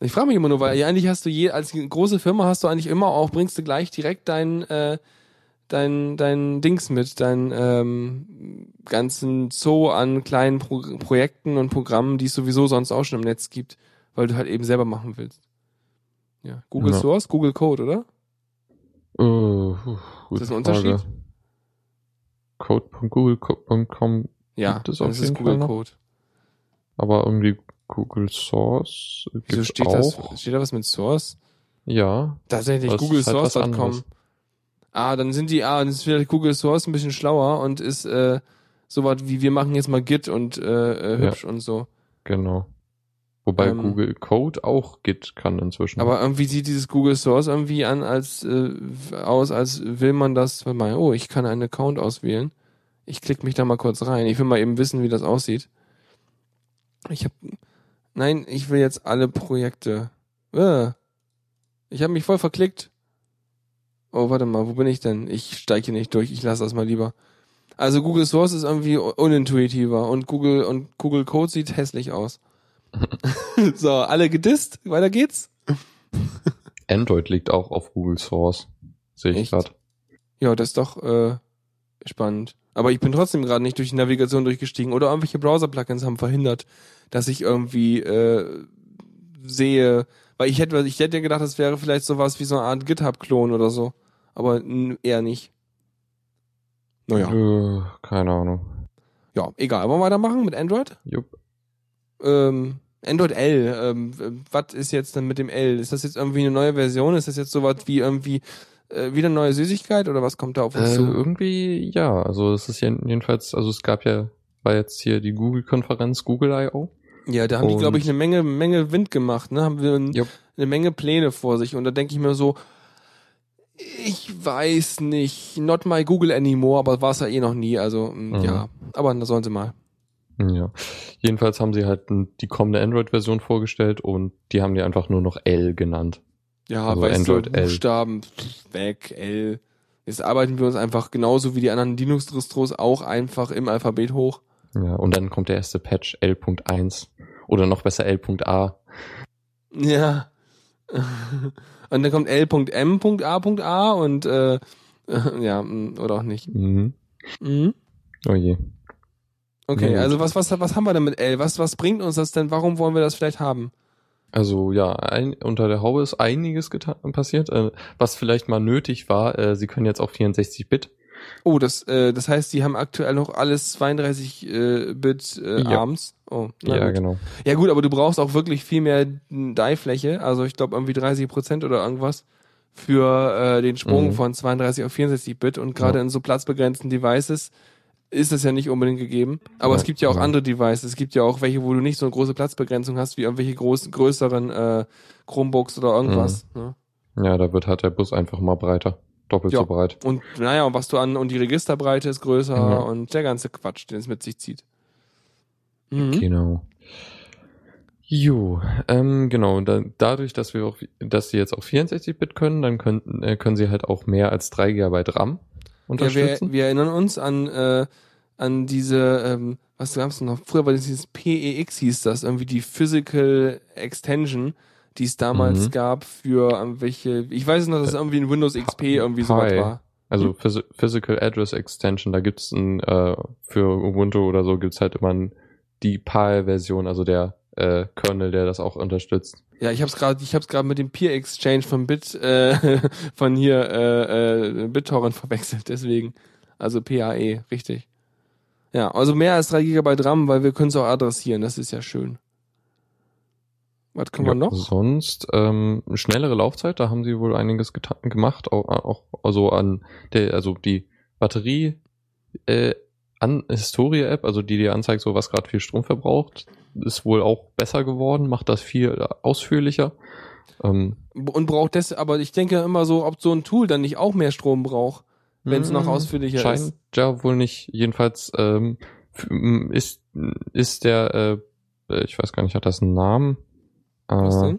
Ich frage mich immer nur, weil eigentlich hast du als große Firma hast du eigentlich immer auch, bringst du gleich direkt dein Dings mit, ganzen Zoo an kleinen Projekten und Programmen, die es sowieso sonst auch schon im Netz gibt, weil du halt eben selber machen willst. Ja, Google Source, Google Code, oder? Ist das ein Unterschied? Code.google.com. Ja, das ist Google Code. Aber irgendwie Google Source gibt es auch. Steht da was mit Source? Ja. Tatsächlich, Google Source.com. Dann sind dann ist vielleicht Google Source ein bisschen schlauer und ist sowas wie, wir machen jetzt mal Git und hübsch und so. Genau. Wobei Google Code auch Git kann inzwischen. Aber irgendwie sieht dieses Google Source irgendwie aus, als will man das, ich kann einen Account auswählen. Ich klicke mich da mal kurz rein. Ich will mal eben wissen, wie das aussieht. Ich will jetzt alle Projekte. Ich habe mich voll verklickt. Oh, warte mal, wo bin ich denn? Ich steige hier nicht durch, ich lasse das mal lieber. Also Google Source ist irgendwie unintuitiver und Google Code sieht hässlich aus. So, alle gedisst, weiter geht's. Android liegt auch auf Google Source, sehe ich gerade. Ja, das ist doch spannend. Aber ich bin trotzdem gerade nicht durch die Navigation durchgestiegen oder irgendwelche Browser-Plugins haben verhindert, dass ich irgendwie sehe, weil ich hätte gedacht, das wäre vielleicht sowas wie so eine Art GitHub-Klon oder so, aber eher nicht. Naja. Keine Ahnung. Ja, egal. Wollen wir weitermachen mit Android? Jupp. Android L, was ist jetzt denn mit dem L? Ist das jetzt irgendwie eine neue Version? Ist das jetzt sowas wie irgendwie wieder eine neue Süßigkeit oder was kommt da auf uns zu? Irgendwie, ja, also es ist jedenfalls, also es war jetzt hier die Google-Konferenz, Google I.O. Ja, da haben die, glaube ich, eine Menge Wind gemacht, ne? Haben wir eine Menge Pläne vor sich und da denke ich mir so, ich weiß nicht, not my Google anymore, aber war es ja eh noch nie, also ja, aber da sollen sie mal. Ja, jedenfalls haben sie halt die kommende Android-Version vorgestellt und die haben die einfach nur noch L genannt. Ja, also weißt Android du, Buchstaben, weg, L. Jetzt arbeiten wir uns einfach genauso wie die anderen Linux-Distros auch einfach im Alphabet hoch. Ja, und dann kommt der erste Patch, L.1 oder noch besser L.A. Ja, und dann kommt L.M.A.A und ja, oder auch nicht. Mhm. Oh je. Okay, also was haben wir denn mit L? Was bringt uns das denn? Warum wollen wir das vielleicht haben? Also ja, unter der Haube ist einiges passiert, was vielleicht mal nötig war. Sie können jetzt auch 64-Bit. Oh, das heißt, sie haben aktuell noch alles 32-Bit ARMs. Oh, ja, gut. Genau. Ja gut, aber du brauchst auch wirklich viel mehr Die-Fläche. Also ich glaube irgendwie 30% oder irgendwas für den Sprung von 32 auf 64-Bit. Und gerade in so platzbegrenzten Devices ist das ja nicht unbedingt gegeben. Aber es gibt ja auch andere Devices. Es gibt ja auch welche, wo du nicht so eine große Platzbegrenzung hast, wie irgendwelche größeren Chromebooks oder irgendwas. Mhm. Ne? Ja, da wird halt der Bus einfach mal breiter. Doppelt so breit. Und naja, und die Registerbreite ist größer und der ganze Quatsch, den es mit sich zieht. Mhm. Genau. Jo, genau. Dadurch, dass sie jetzt auch 64-Bit können, dann können sie halt auch mehr als 3 GB RAM. Ja, wir erinnern uns an diese, was gab es noch? Früher war das dieses PEX, hieß das, irgendwie die Physical Extension, die es damals gab für irgendwelche, ich weiß noch, dass es irgendwie in Windows XP irgendwie sowas war. Also Physical Address Extension, da gibt's für Ubuntu oder so gibt's halt immer die PAL-Version, also der Kernel, der das auch unterstützt. Ja, ich hab's gerade mit dem Peer Exchange von hier BitTorrent verwechselt, deswegen. Also PAE, richtig. Ja, also mehr als 3 GB RAM, weil wir können es auch adressieren, das ist ja schön. Was können wir noch? Sonst schnellere Laufzeit, da haben sie wohl einiges gemacht, auch also die Batterie an Historie-App, also die dir anzeigt, so was gerade viel Strom verbraucht, ist wohl auch besser geworden, macht das viel ausführlicher. Und braucht das, aber ich denke immer so, ob so ein Tool dann nicht auch mehr Strom braucht, wenn es noch ausführlicher ist. Ja, wohl nicht. Jedenfalls ist der, ich weiß gar nicht, hat das einen Namen? Was denn?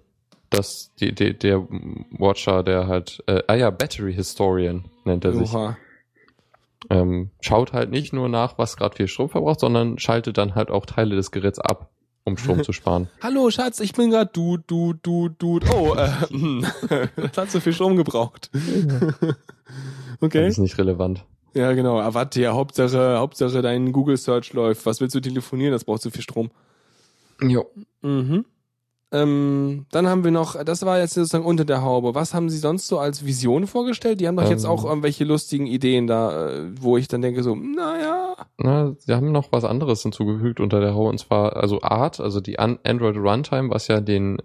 dass der Watcher, der halt, Battery Historian nennt er sich. Oha. Schaut halt nicht nur nach, was gerade viel Strom verbraucht, sondern schaltet dann halt auch Teile des Geräts ab, um Strom zu sparen. Hallo Schatz, ich bin gerade Dude. Oh, das hat so viel Strom gebraucht. Okay. Das ist nicht relevant. Ja, genau. Aber warte, ja, Hauptsache dein Google Search läuft. Was willst du telefonieren? Das braucht so viel Strom. Jo. Mhm. Dann haben wir noch, das war jetzt sozusagen unter der Haube. Was haben Sie sonst so als Vision vorgestellt? Die haben doch jetzt auch irgendwelche lustigen Ideen da, wo ich dann denke so, naja. Na, Sie haben noch was anderes hinzugefügt unter der Haube, und zwar also ART, also die Android Runtime, was ja den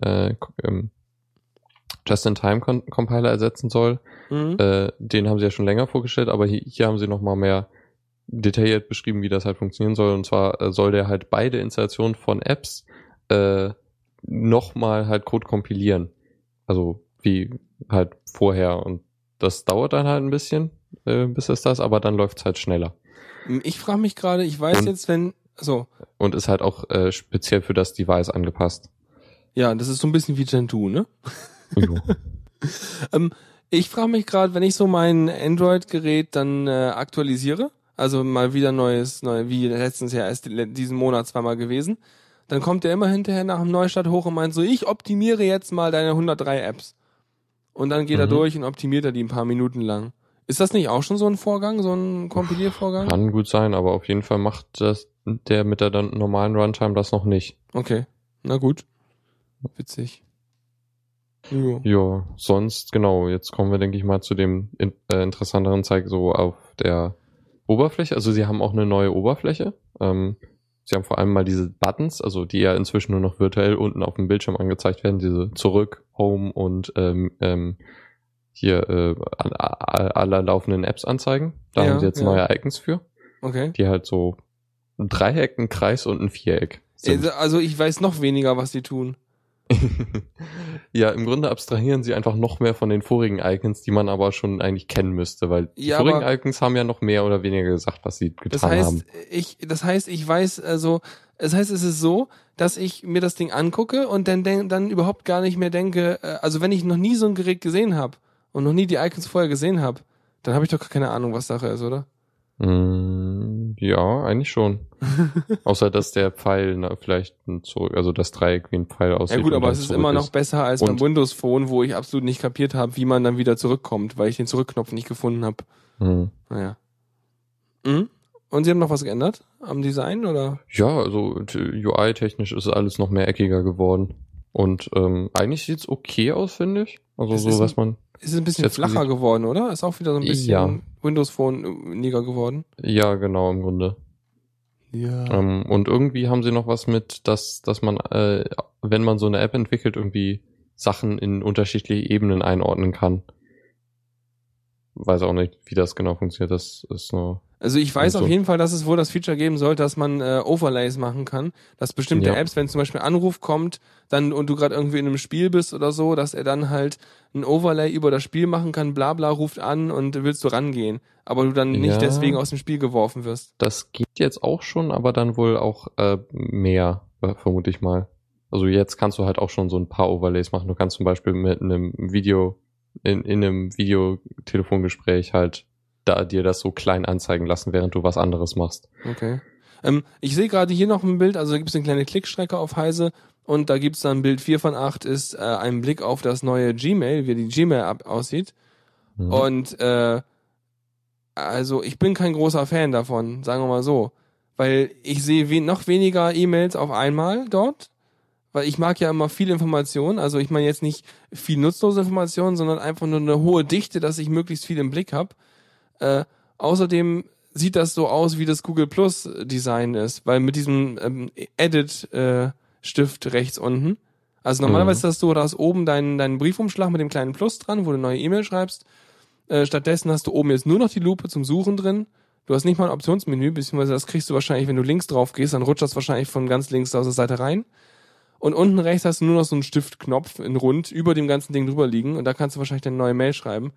Just-in-Time-Compiler ersetzen soll. Mhm. Den haben Sie ja schon länger vorgestellt, aber hier haben Sie nochmal mehr detailliert beschrieben, wie das halt funktionieren soll. Und zwar soll der halt beide Installationen von Apps nochmal halt Code kompilieren. Also wie halt vorher. Und das dauert dann halt ein bisschen, bis es das, aber dann läuft's halt schneller. Ich frage mich gerade, ich weiß jetzt, wenn... so. Und ist halt auch speziell für das Device angepasst. Ja, das ist so ein bisschen wie Gentoo, ne? Jo. Ich frage mich gerade, wenn ich so mein Android-Gerät dann aktualisiere, also mal wieder neues, wie letztens ja erst diesen Monat zweimal gewesen, dann kommt der immer hinterher nach dem Neustart hoch und meint so, ich optimiere jetzt mal deine 103 Apps. Und dann geht er durch und optimiert er die ein paar Minuten lang. Ist das nicht auch schon so ein Vorgang, so ein Kompiliervorgang? Kann gut sein, aber auf jeden Fall macht das der mit der normalen Runtime das noch nicht. Okay, na gut. Witzig. Jo. Ja, sonst, genau, jetzt kommen wir, denke ich mal, zu dem interessanteren Zeig so auf der Oberfläche. Also sie haben auch eine neue Oberfläche. Sie haben vor allem mal diese Buttons, also die ja inzwischen nur noch virtuell unten auf dem Bildschirm angezeigt werden, diese Zurück, Home und hier aller laufenden Apps anzeigen. Da haben sie jetzt neue Icons für. Okay. Die halt so ein Dreieck, ein Kreis und ein Viereck sind. Also ich weiß noch weniger, was die tun. Ja, im Grunde abstrahieren sie einfach noch mehr von den vorigen Icons, die man aber schon eigentlich kennen müsste, weil die vorigen Icons haben ja noch mehr oder weniger gesagt, was sie getan haben. Das heißt, ich weiß, also, das heißt, es ist so, dass ich mir das Ding angucke und dann überhaupt gar nicht mehr denke, also wenn ich noch nie so ein Gerät gesehen habe und noch nie die Icons vorher gesehen habe, dann habe ich doch gar keine Ahnung, was Sache ist, oder? Ja, eigentlich schon. Außer, dass der Pfeil vielleicht zurück, also das Dreieck wie ein Pfeil aussieht. Ja gut, aber es ist immer noch besser als beim Windows Phone, wo ich absolut nicht kapiert habe, wie man dann wieder zurückkommt, weil ich den Zurückknopf nicht gefunden habe. Naja. Und Sie haben noch was geändert am Design, oder? Ja, also UI-technisch ist alles noch mehr eckiger geworden. Und eigentlich sieht's okay aus, finde ich. Also so, was man... Ist ein bisschen flacher geworden, oder? Ist auch wieder so ein bisschen Windows Phone-niger geworden. Ja, genau, im Grunde. Ja. Und irgendwie haben sie noch was mit, dass man, wenn man so eine App entwickelt, irgendwie Sachen in unterschiedliche Ebenen einordnen kann. Weiß auch nicht, wie das genau funktioniert. Das ist nur... Also ich weiß auf jeden Fall, dass es wohl das Feature geben soll, dass man Overlays machen kann, dass bestimmte Apps, wenn zum Beispiel ein Anruf kommt dann und du gerade irgendwie in einem Spiel bist oder so, dass er dann halt ein Overlay über das Spiel machen kann, bla bla, ruft an und willst du rangehen, aber du dann nicht deswegen aus dem Spiel geworfen wirst. Das geht jetzt auch schon, aber dann wohl auch mehr, vermute ich mal. Also jetzt kannst du halt auch schon so ein paar Overlays machen. Du kannst zum Beispiel mit einem Video, in einem Videotelefongespräch halt da dir das so klein anzeigen lassen, während du was anderes machst. Okay. Ich sehe gerade hier noch ein Bild, also da gibt es eine kleine Klickstrecke auf Heise und da gibt es dann Bild 4 von 8 ist ein Blick auf das neue Gmail, wie die Gmail-App aussieht. Mhm. Und also ich bin kein großer Fan davon, sagen wir mal so, weil ich sehe noch weniger E-Mails auf einmal dort, weil ich mag ja immer viel Information, also ich meine jetzt nicht viel nutzlose Informationen, sondern einfach nur eine hohe Dichte, dass ich möglichst viel im Blick habe. Außerdem sieht das so aus, wie das Google Plus Design ist, weil mit diesem Edit Stift rechts unten, also normalerweise ist das so, da hast oben deinen Briefumschlag mit dem kleinen Plus dran, wo du neue E-Mail schreibst, stattdessen hast du oben jetzt nur noch die Lupe zum Suchen drin, du hast nicht mal ein Optionsmenü, beziehungsweise das kriegst du wahrscheinlich, wenn du links drauf gehst, dann rutscht das wahrscheinlich von ganz links aus der Seite rein. Und unten rechts hast du nur noch so einen Stiftknopf in rund über dem ganzen Ding drüber liegen und da kannst du wahrscheinlich deine neue Mail schreiben.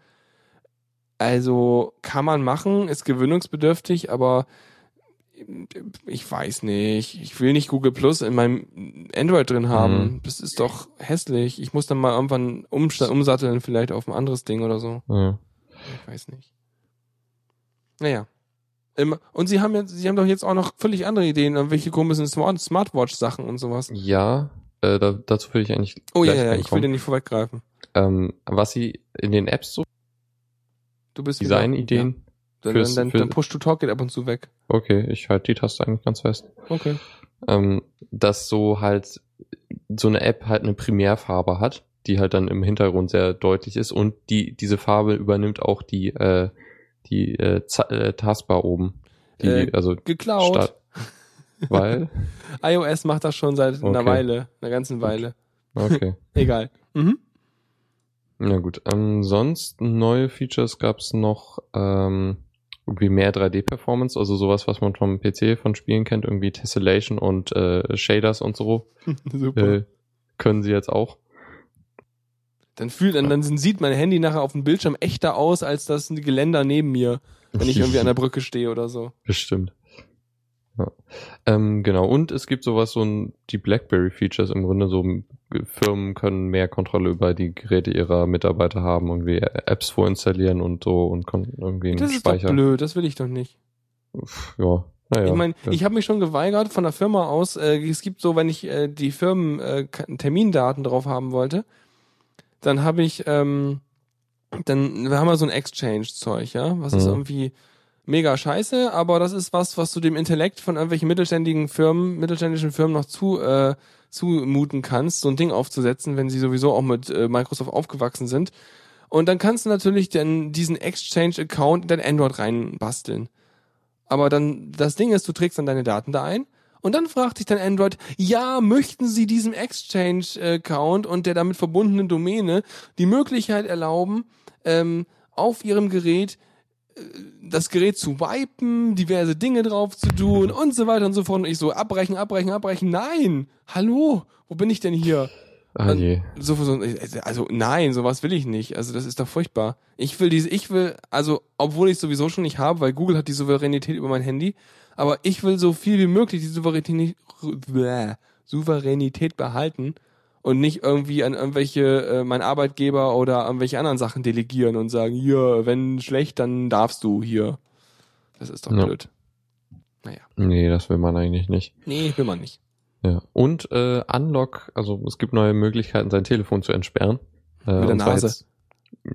Also kann man machen, ist gewöhnungsbedürftig, aber ich weiß nicht, ich will nicht Google Plus in meinem Android drin haben. Mhm. Das ist doch hässlich. Ich muss dann mal irgendwann umsatteln, vielleicht auf ein anderes Ding oder so. Ja. Ich weiß nicht. Naja. Und sie haben doch jetzt auch noch völlig andere Ideen, welche komischen Smartwatch-Sachen und sowas. Ja, dazu will ich eigentlich ich will dir nicht vorweggreifen. Was sie in den Apps so Design-Ideen... Ja. Dann push to talk geht ab und zu weg. Okay, ich halte die Taste eigentlich ganz fest. Okay. Dass so eine App halt eine Primärfarbe hat, die halt dann im Hintergrund sehr deutlich ist und diese Farbe übernimmt auch die Taskbar oben. Also geklaut. Weil? iOS macht das schon seit einer ganzen Weile. Okay. Egal. Mhm. Na gut, ansonsten neue Features gab es noch, irgendwie mehr 3D-Performance, also sowas, was man vom PC von Spielen kennt, irgendwie Tessellation und Shaders und so. Super. Können sie jetzt auch. Dann sieht mein Handy nachher auf dem Bildschirm echter aus, als das Geländer neben mir, wenn ich irgendwie an der Brücke stehe oder so. Bestimmt. Ja. Genau, und es gibt sowas, die BlackBerry-Features im Grunde, so Firmen können mehr Kontrolle über die Geräte ihrer Mitarbeiter haben, irgendwie Apps vorinstallieren und so und irgendwie einen Speicher. Das ist doch blöd, das will ich doch nicht. Ja, naja. Ich meine, ich habe mich schon geweigert von der Firma aus, es gibt so, wenn ich die Firmen Termindaten drauf haben wollte, dann habe ich, wir haben ja so ein Exchange-Zeug, ja, was ist irgendwie... mega scheiße, aber das ist was du dem Intellekt von irgendwelchen mittelständischen Firmen noch zumuten kannst, so ein Ding aufzusetzen, wenn sie sowieso auch mit Microsoft aufgewachsen sind. Und dann kannst du natürlich diesen Exchange-Account in dein Android reinbasteln. Aber dann, das Ding ist, du trägst dann deine Daten da ein und dann fragt dich dein Android, ja, möchten Sie diesem Exchange-Account und der damit verbundenen Domäne die Möglichkeit erlauben, auf Ihrem Gerät das Gerät zu wipen, diverse Dinge drauf zu tun und so weiter und so fort. Und ich so, abbrechen. Nein! Hallo! Wo bin ich denn hier? Nein, sowas will ich nicht. Also das ist doch furchtbar. Ich will, obwohl ich sowieso schon nicht habe, weil Google hat die Souveränität über mein Handy, aber ich will so viel wie möglich die Souveränität behalten und nicht irgendwie an irgendwelche, meinen Arbeitgeber oder an welche anderen Sachen delegieren und sagen, hier, wenn schlecht, dann darfst du hier. Das ist doch blöd. Naja. Nee, das will man eigentlich nicht. Ja. Und Unlock, also es gibt neue Möglichkeiten, sein Telefon zu entsperren. Mit der Nase?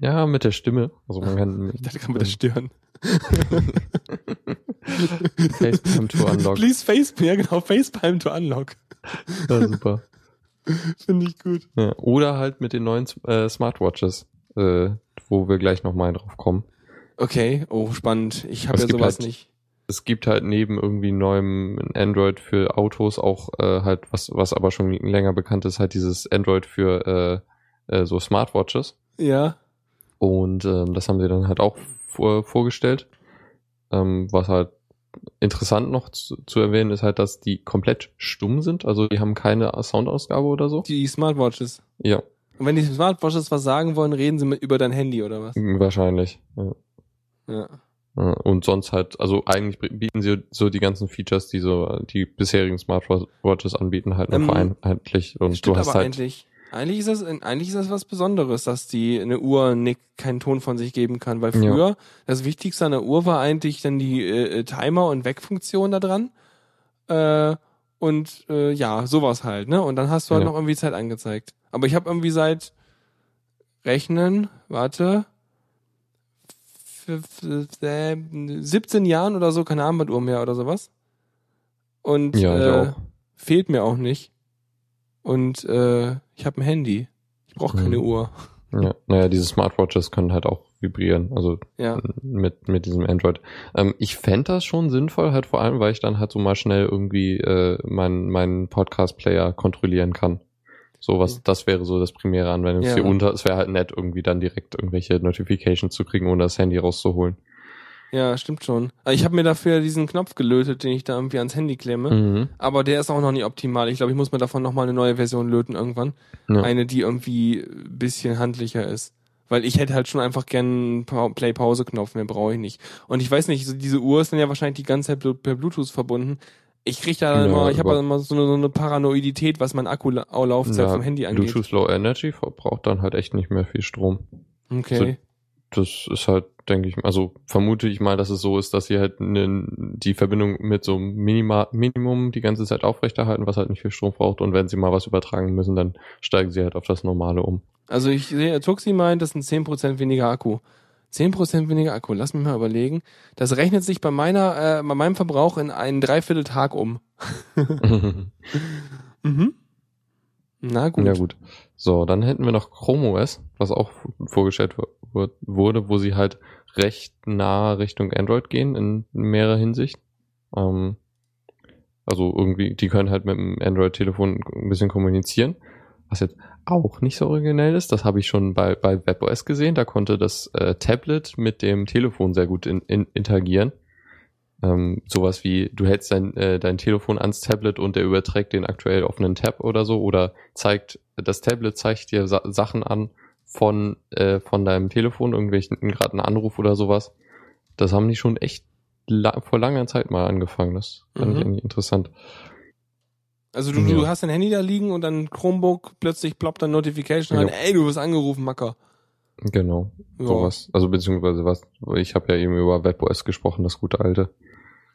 Ja, mit der Stimme. Also man kann, ich dachte, kann mit der Stirn. Facepalm to Unlock. Please Facepalm to Unlock. Ja, super. Finde ich gut. Ja, oder halt mit den neuen Smartwatches, wo wir gleich nochmal drauf kommen. Okay, spannend. Ich habe ja sowas nicht. Es gibt halt neben irgendwie neuem Android für Autos auch halt, was aber schon länger bekannt ist, halt dieses Android für so Smartwatches. Ja. Und das haben sie dann halt auch vorgestellt. Was halt interessant noch zu erwähnen ist halt, dass die komplett stumm sind, also die haben keine Soundausgabe oder so. Die Smartwatches? Ja. Und wenn die Smartwatches was sagen wollen, reden sie über dein Handy oder was? Wahrscheinlich, ja. Und sonst halt, also eigentlich bieten sie so die ganzen Features, die so die bisherigen Smartwatches anbieten, halt noch vereinheitlicht. Und du hast aber halt eigentlich ist das was Besonderes, dass eine Uhr keinen Ton von sich geben kann, weil früher das Wichtigste an der Uhr war eigentlich dann die Timer- und Weckfunktion da dran sowas halt, ne? Und dann hast du halt noch irgendwie Zeit angezeigt. Aber ich habe irgendwie seit Rechnen, 17 Jahren oder so keine Armbanduhr mehr oder sowas. Und fehlt mir auch nicht. Und ich habe ein Handy. Ich brauche keine Uhr. Ja, naja, diese Smartwatches können halt auch vibrieren. Also mit diesem Android. Ich fände das schon sinnvoll, halt vor allem, weil ich dann halt so mal schnell irgendwie meinen Podcast-Player kontrollieren kann. Das wäre so das primäre Anwendungsziel. Ja. Und es wäre halt nett, irgendwie dann direkt irgendwelche Notifications zu kriegen, ohne das Handy rauszuholen. Ja, stimmt schon. Also ich habe mir dafür diesen Knopf gelötet, den ich da irgendwie ans Handy klemme. Mhm. Aber der ist auch noch nicht optimal. Ich glaube, ich muss mir davon nochmal eine neue Version löten irgendwann. Ja. Eine, die irgendwie ein bisschen handlicher ist. Weil ich hätte halt schon einfach gern einen Play-Pause-Knopf, mehr brauche ich nicht. Und ich weiß nicht, so diese Uhr ist dann ja wahrscheinlich die ganze Zeit per Bluetooth verbunden. Ich krieg da immer, ich habe da immer so eine Paranoidität, was mein Akkulaufzeit vom Handy angeht. Bluetooth Low Energy verbraucht dann halt echt nicht mehr viel Strom. Okay. Also, das ist halt, denke ich, also vermute ich mal, dass es so ist, dass sie halt die Verbindung mit so einem Minimum die ganze Zeit aufrechterhalten, was halt nicht viel Strom braucht, und wenn sie mal was übertragen müssen, dann steigen sie halt auf das Normale um. Also ich sehe, Tuxi meint, das sind 10% weniger Akku. 10% weniger Akku, lass mich mal überlegen. Das rechnet sich bei meinem Verbrauch in einen Dreivierteltag um. Mhm. Na gut. Ja gut. So, dann hätten wir noch Chrome OS, was auch vorgestellt wurde, wo sie halt recht nah Richtung Android gehen in mehrerer Hinsicht. Also irgendwie, die können halt mit dem Android-Telefon ein bisschen kommunizieren. Was jetzt auch nicht so originell ist, das habe ich schon bei WebOS gesehen, da konnte das Tablet mit dem Telefon sehr gut interagieren. Sowas wie, du hältst dein Telefon ans Tablet und der überträgt den aktuell offenen Tab oder so, oder das Tablet zeigt dir Sachen an von deinem Telefon, irgendwelchen, gerade einen Anruf oder sowas. Das haben die schon echt vor langer Zeit mal angefangen, das fand ich eigentlich interessant. Also du hast dein Handy da liegen und dann Chromebook, plötzlich ploppt dann Notification rein, ey, du wirst angerufen, Macker. Genau, ja. Sowas. Also beziehungsweise was, ich habe ja eben über WebOS gesprochen, das gute alte.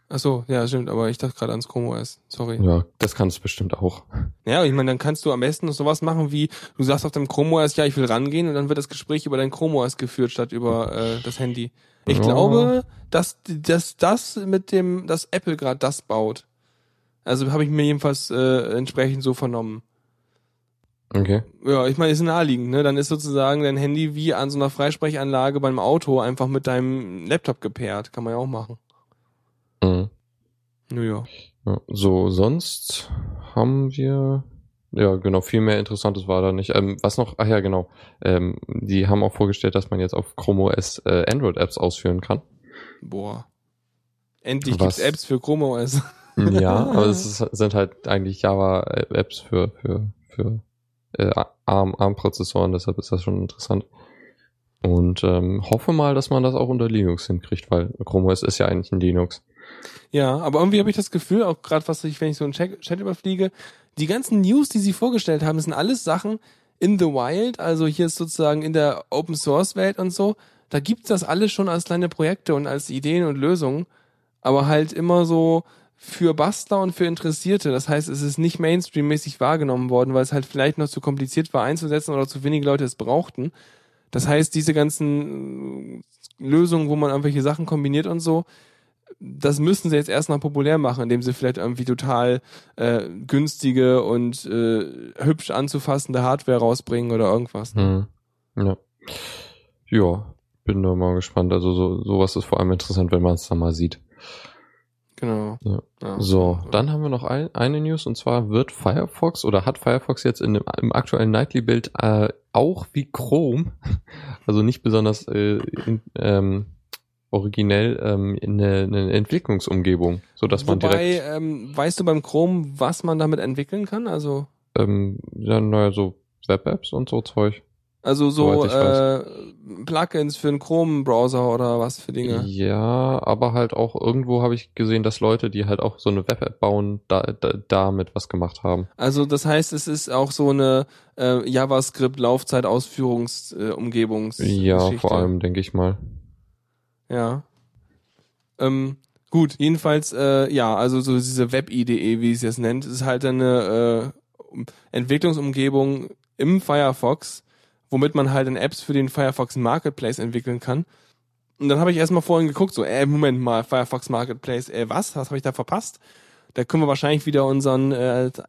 Ach so, ja, stimmt, aber ich dachte gerade ans Chrome OS, sorry. Ja, das kannst du bestimmt auch. Ja, ich meine, dann kannst du am besten sowas machen wie, du sagst auf deinem Chrome OS, ja, ich will rangehen, und dann wird das Gespräch über dein Chrome OS geführt, statt über das Handy. Ich glaube, dass das mit dem, dass Apple gerade das baut. Also habe ich mir jedenfalls entsprechend so vernommen. Okay. Ja, ich meine, ist naheliegend, ne? Dann ist sozusagen dein Handy wie an so einer Freisprechanlage beim Auto einfach mit deinem Laptop gepaart. Kann man ja auch machen. Mhm. Naja. Ja, so, sonst haben wir... Ja, genau, viel mehr Interessantes war da nicht. Was noch? Ach ja, genau. Die haben auch vorgestellt, dass man jetzt auf Chrome OS Android-Apps ausführen kann. Boah. Endlich gibt's Apps für Chrome OS. Ja, aber es sind halt eigentlich Java-Apps für ARM-Prozessoren, deshalb ist das schon interessant. Und hoffe mal, dass man das auch unter Linux hinkriegt, weil Chrome OS ist ja eigentlich ein Linux. Ja, aber irgendwie habe ich das Gefühl, auch gerade wenn ich so einen Chat überfliege, die ganzen News, die sie vorgestellt haben, sind alles Sachen in the wild, also hier ist sozusagen in der Open-Source-Welt und so, da gibt's das alles schon als kleine Projekte und als Ideen und Lösungen, aber halt immer so für Bastler und für Interessierte. Das heißt, es ist nicht mainstream-mäßig wahrgenommen worden, weil es halt vielleicht noch zu kompliziert war einzusetzen oder zu wenige Leute es brauchten. Das heißt, diese ganzen Lösungen, wo man irgendwelche Sachen kombiniert und so, das müssen sie jetzt erst noch populär machen, indem sie vielleicht irgendwie total günstige und hübsch anzufassende Hardware rausbringen oder irgendwas. Ne? Ja, bin da mal gespannt. Also sowas ist vor allem interessant, wenn man es dann mal sieht. Genau. Ja. Ja. So, dann haben wir noch eine News, und zwar wird Firefox oder hat Firefox jetzt im aktuellen Nightly-Build auch wie Chrome, also nicht besonders originell, eine Entwicklungsumgebung, sodass man direkt... Wobei, weißt du beim Chrome, was man damit entwickeln kann? Also so Web-Apps und so Zeug. Also so Plugins für einen Chrome-Browser oder was für Dinge. Ja, aber halt auch irgendwo habe ich gesehen, dass Leute, die halt auch so eine Web-App bauen, damit was gemacht haben. Also das heißt, es ist auch so eine JavaScript-Laufzeit-Ausführungsumgebungsgeschichte. Ja, vor allem, denke ich mal. Ja. Gut, jedenfalls, also so diese Web-IDE, wie es jetzt nennt, ist halt eine Entwicklungsumgebung im Firefox, womit man halt dann Apps für den Firefox Marketplace entwickeln kann. Und dann habe ich erstmal vorhin geguckt, so, Moment mal, Firefox Marketplace, was? Was habe ich da verpasst? Da können wir wahrscheinlich wieder unseren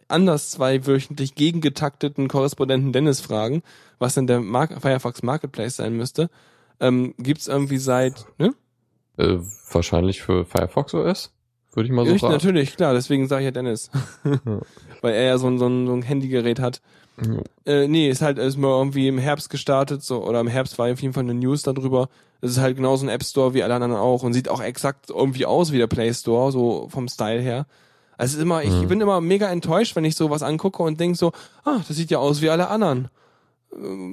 anders zweiwöchentlich gegengetakteten Korrespondenten Dennis fragen, was denn der Firefox Marketplace sein müsste. Gibt's irgendwie seit, ne? Wahrscheinlich für Firefox OS, würde ich mal so sagen. Natürlich, klar, deswegen sage ich ja Dennis. Weil er ja so ein Handygerät hat. Nee, ist mal irgendwie im Herbst gestartet, so, oder im Herbst war auf jeden Fall eine News darüber. Es ist halt genauso ein App Store wie alle anderen auch und sieht auch exakt irgendwie aus wie der Play Store, so vom Style her. Also es ist immer, ich bin immer mega enttäuscht, wenn ich sowas angucke und denke so, das sieht ja aus wie alle anderen.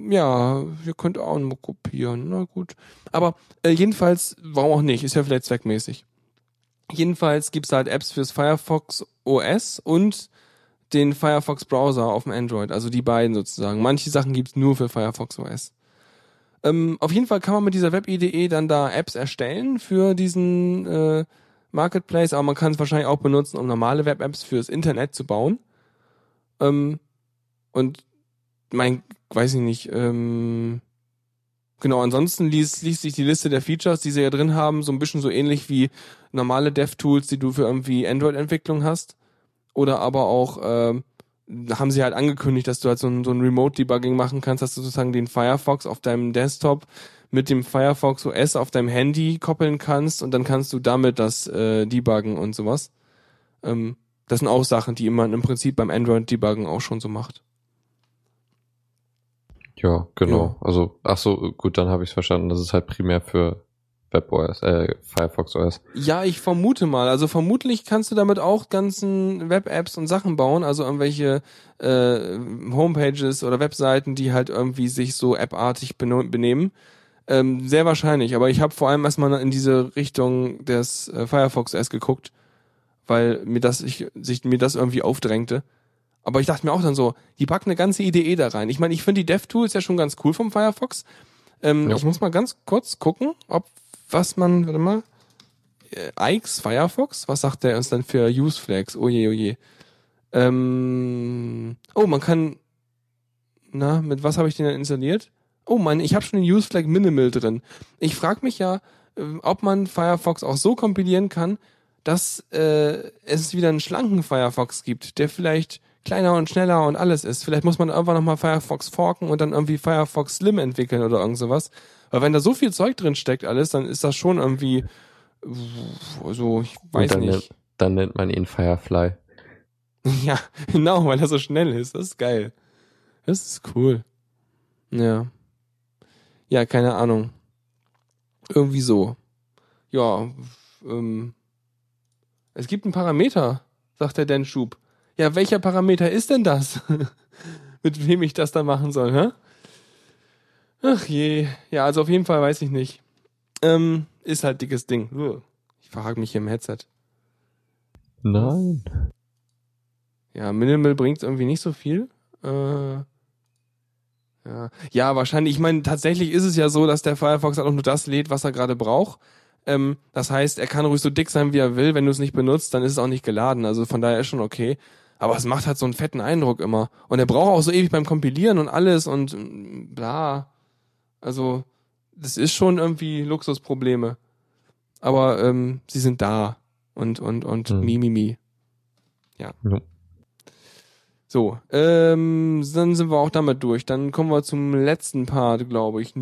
Ja, ihr könnt auch nur kopieren, na gut. Aber jedenfalls, warum auch nicht, ist ja vielleicht zweckmäßig. Jedenfalls gibt's halt Apps fürs Firefox OS und den Firefox Browser auf dem Android, also die beiden sozusagen. Manche Sachen gibt's nur für Firefox OS. Auf jeden Fall kann man mit dieser Web-IDE dann da Apps erstellen für diesen Marketplace, aber man kann es wahrscheinlich auch benutzen, um normale Web-Apps fürs Internet zu bauen. Und mein, weiß ich nicht, genau, ansonsten liest sich die Liste der Features, die sie ja drin haben, so ein bisschen so ähnlich wie normale Dev-Tools, die du für irgendwie Android-Entwicklung hast. Oder aber auch, haben sie halt angekündigt, dass du halt so ein Remote-Debugging machen kannst, dass du sozusagen den Firefox auf deinem Desktop mit dem Firefox OS auf deinem Handy koppeln kannst und dann kannst du damit das debuggen und sowas. Das sind auch Sachen, die man im Prinzip beim Android-Debuggen auch schon so macht. Ja, genau. Ja. Also, ach so, gut, dann habe ich es verstanden. Das ist halt primär für WebOS, Firefox OS. Ja, ich vermute mal. Also vermutlich kannst du damit auch ganzen Web-Apps und Sachen bauen, also irgendwelche Homepages oder Webseiten, die halt irgendwie sich so appartig benehmen. Sehr wahrscheinlich, aber ich habe vor allem erstmal in diese Richtung des Firefox OS geguckt, weil mir das irgendwie aufdrängte. Aber ich dachte mir auch dann so, die packen eine ganze IDE da rein. Ich meine, ich finde die Dev-Tools ja schon ganz cool vom Firefox. Ja. Ich muss mal ganz kurz gucken, Ix Firefox, was sagt der uns dann für Use Flags? Oje, oje. Man kann, mit was habe ich den denn installiert? Oh Mann, ich habe schon den Use Flag Minimal drin. Ich frage mich ja, ob man Firefox auch so kompilieren kann, dass es wieder einen schlanken Firefox gibt, der vielleicht kleiner und schneller und alles ist. Vielleicht muss man irgendwann nochmal Firefox forken und dann irgendwie Firefox Slim entwickeln oder irgend sowas. Weil wenn da so viel Zeug drin steckt alles, dann ist das schon irgendwie so, ich weiß dann nicht. Dann nennt man ihn Firefly. Ja, genau, weil er so schnell ist. Das ist geil. Das ist cool. Ja. Ja, keine Ahnung. Irgendwie so. Ja, es gibt einen Parameter, sagt der Dan Schub. Ja, welcher Parameter ist denn das? Mit wem ich das da machen soll, hä? Ach je. Ja, also auf jeden Fall weiß ich nicht. Ist halt dickes Ding. Ich verhake mich hier im Headset. Nein. Ja, Minimal bringt's irgendwie nicht so viel. Ja, wahrscheinlich. Ich meine, tatsächlich ist es ja so, dass der Firefox halt auch nur das lädt, was er gerade braucht. Das heißt, er kann ruhig so dick sein, wie er will. Wenn du es nicht benutzt, dann ist es auch nicht geladen. Also von daher ist schon okay. Aber es macht halt so einen fetten Eindruck immer. Und er braucht auch so ewig beim Kompilieren und alles und bla. Also das ist schon irgendwie Luxusprobleme. Aber sie sind da. Und mi. Ja. So, dann sind wir auch damit durch. Dann kommen wir zum letzten Part, glaube ich.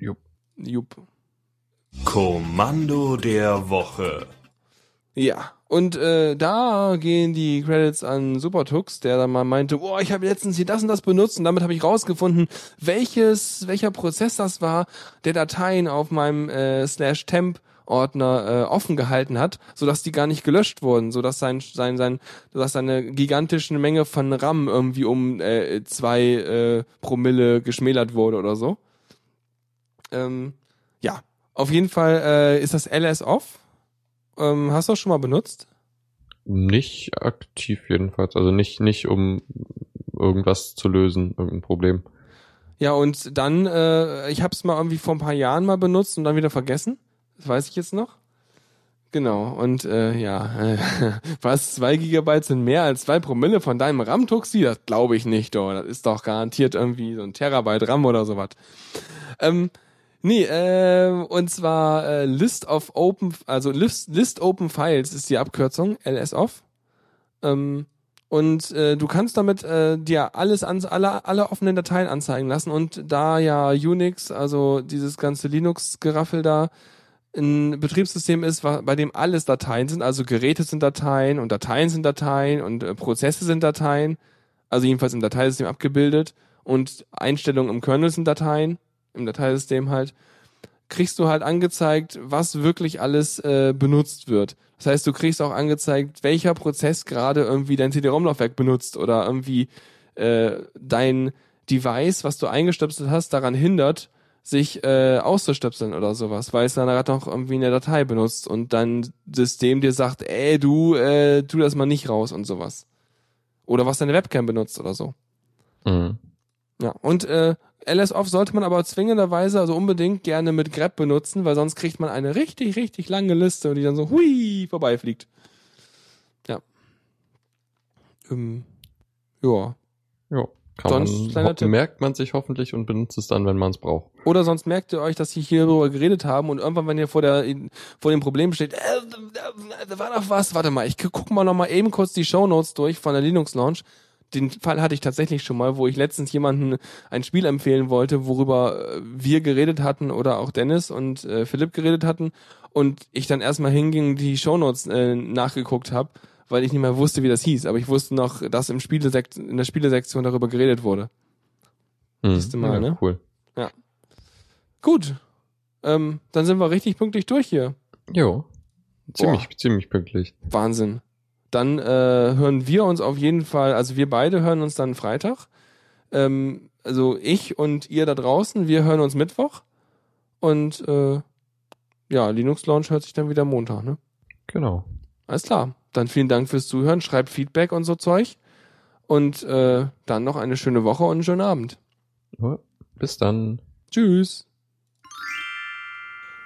Jupp. Kommando der Woche. Ja, und da gehen die Credits an Supertux, der dann mal meinte, ich habe letztens hier das und das benutzt und damit habe ich rausgefunden, welcher Prozess das war, der Dateien auf meinem /temp-Ordner offen gehalten hat, sodass die gar nicht gelöscht wurden, sodass seine gigantische Menge von RAM irgendwie um 2 Promille geschmälert wurde oder so. Ja. Auf jeden Fall ist das lsof. Hast du das schon mal benutzt? Nicht aktiv jedenfalls. Also nicht um irgendwas zu lösen, irgendein Problem. Ja, und dann, ich habe es mal irgendwie vor ein paar Jahren mal benutzt und dann wieder vergessen. Das weiß ich jetzt noch. Genau, und was, 2 Gigabyte sind mehr als 2 Promille von deinem RAM-Tuxi? Das glaube ich nicht, doch. Das ist doch garantiert irgendwie so ein Terabyte RAM oder sowas. Nee, und zwar List Open Files ist die Abkürzung, lsof. Und du kannst damit dir alle offenen Dateien anzeigen lassen und da ja Unix, also dieses ganze Linux-Geraffel da, ein Betriebssystem ist, bei dem alles Dateien sind, also Geräte sind Dateien und Dateien sind Dateien und Prozesse sind Dateien, also jedenfalls im Dateisystem abgebildet und Einstellungen im Kernel sind Dateien, im Dateisystem halt, kriegst du halt angezeigt, was wirklich alles benutzt wird. Das heißt, du kriegst auch angezeigt, welcher Prozess gerade irgendwie dein CD-ROM-Laufwerk benutzt oder irgendwie dein Device, was du eingestöpselt hast, daran hindert, sich auszustöpseln oder sowas, weil es dann gerade noch irgendwie eine Datei benutzt und dein System dir sagt, ey, du, tu das mal nicht raus und sowas. Oder was deine Webcam benutzt oder so. Mhm. Ja, und lsof sollte man aber zwingenderweise, also unbedingt gerne mit grep benutzen, weil sonst kriegt man eine richtig, richtig lange Liste, die dann so hui vorbeifliegt. Ja. Ja. Merkt man sich hoffentlich und benutzt es dann, wenn man es braucht. Oder sonst merkt ihr euch, dass wir hier darüber geredet haben und irgendwann, wenn ihr vor dem Problem steht, da war doch was, warte mal, ich gucke mal nochmal eben kurz die Shownotes durch von der Linux-Lounge. Den Fall hatte ich tatsächlich schon mal, wo ich letztens jemanden ein Spiel empfehlen wollte, worüber wir geredet hatten oder auch Dennis und Philipp geredet hatten und ich dann erstmal hinging, die Shownotes nachgeguckt habe, weil ich nicht mehr wusste, wie das hieß. Aber ich wusste noch, dass in der Spielesektion darüber geredet wurde. Siehste mal, ja, ne? Cool. Ja. Gut. Dann sind wir richtig pünktlich durch hier. Jo. Ziemlich pünktlich. Wahnsinn. Dann hören wir uns auf jeden Fall, also wir beide hören uns dann Freitag. Also ich und ihr da draußen, wir hören uns Mittwoch. Und Linux Launch hört sich dann wieder Montag, ne? Genau. Alles klar. Dann vielen Dank fürs Zuhören, schreibt Feedback und so Zeug und dann noch eine schöne Woche und einen schönen Abend. Bis dann. Tschüss.